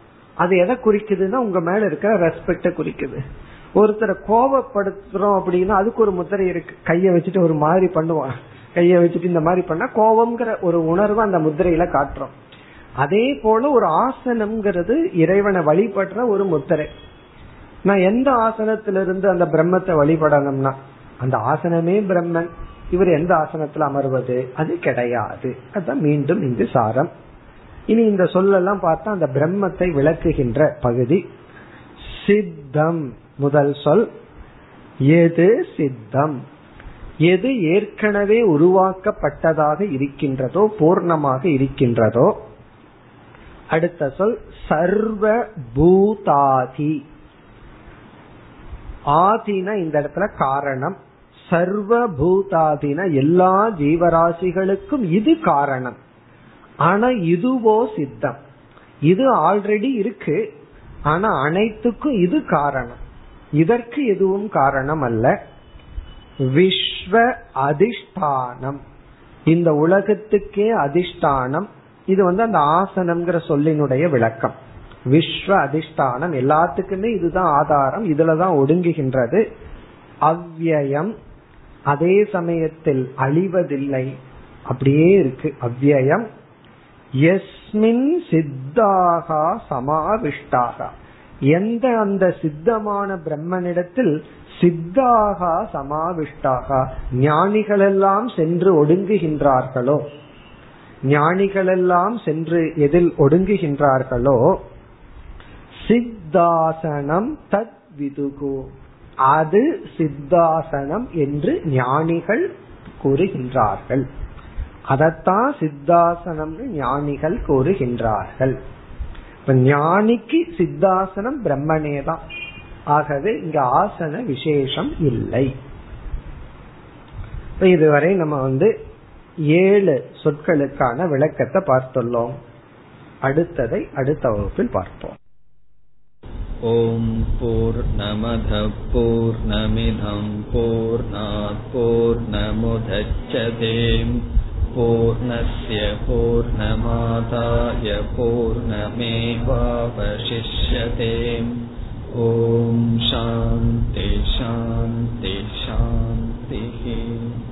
அது எதை குறிக்குதுன்னா உங்க மேல இருக்கிற ரெஸ்பெக்ட குறிக்குது. ஒருத்தரை கோபப்படுத்துறோம் அப்படின்னா அதுக்கு ஒரு முத்திரை இருக்கு, கைய வச்சுட்டு ஒரு மாதிரி பண்ணுவோம், கைய வச்சுட்டு இந்த மாதிரி பண்ணா கோபம்ங்கிற ஒரு உணர்வு அந்த முத்திரையில காட்டுறோம். அதே போல ஒரு ஆசனம்ங்கிறது இறைவனை வழிபடுற ஒரு முத்திரை. நான் எந்த ஆசனத்திலிருந்து அந்த பிரம்மத்தை வழிபடணும்னா அந்த ஆசனமே பிரம்மன், இவர் எந்த ஆசனத்துல அமர்வது அது கிடையாது. அதான் மீண்டும் இங்கு சாரம். இனி இந்த சொல்லெல்லாம் பார்த்தா அந்த பிரம்மத்தை விளக்குகின்ற பகுதி. சித்தம் முதல் சொல், எது சித்தம், எது ஏற்கனவே உருவாக்கப்பட்டதாக இருக்கின்றதோ பூர்ணமாக இருக்கின்றதோ. அடுத்த சொல் சர்வ பூதாதி, ஆதினா இந்த இடத்துல காரணம், சர்வ பூதாதினா எல்லா ஜீவராசிகளுக்கும் இது காரணம். ஆனா இதுவோ சித்தம், இது ஆல்ரெடி இருக்கு, ஆனா அனைத்துக்கும் இது காரணம், இதற்கு எதுவும் காரணம் அல்ல. விஸ்வ அதிஷ்டானம், இந்த உலகத்துக்கே அதிஷ்டானம். இது வந்து அந்த ஆசனம்ங்கிற சொல்லினுடைய விளக்கம். விஸ்வ அதிஷ்டானம், எல்லாத்துக்குமே இதுதான் ஆதாரம், இதுலதான் ஒடுங்குகின்றது. அவ்யயம், அதே சமயத்தில் அழிவதில்லை, அப்படியே இருக்கு அவ்யயம். யஸ்மின் சித்தாகா சமாவிஷ்டாகா, எந்த அந்த சித்தமான பிரம்மனிடத்தில் சித்தாகா சமாவிஷ்டாகா ஞானிகளெல்லாம் சென்று ஒடுங்குகின்றார்களோ, ஞானிகளெல்லாம் சென்று எதில் ஒடுங்குகின்றார்களோ, சித்தாசனம் தத் விதுகு, அது சித்தாசனம் என்று ஞானிகள் கூறுகின்றார்கள். அதத்தான் சித்தாசனம் ஞானிகள் கூறுகின்றார்கள். இப்ப ஞானிக்கு சித்தாசனம் பிரம்மனேதான். ஆகவே இங்க ஆசன விசேஷம் இல்லை. இதுவரை நம்ம வந்து ஏழு சொற்களுக்கான விளக்கத்தை பார்த்துள்ளோம். அடுத்ததை அடுத்த வகுப்பில் பார்ப்போம். ஓம் பூர்ணமத பூர்ணமிதம் பூர்ணாத் பூர்ணமுதச்யதே பூர்ணஸ்ய பூர்ணமாதாய பூர்ணமேவாவசிஷ்யதே. ஓம் சாந்தி சாந்தி சாந்தி.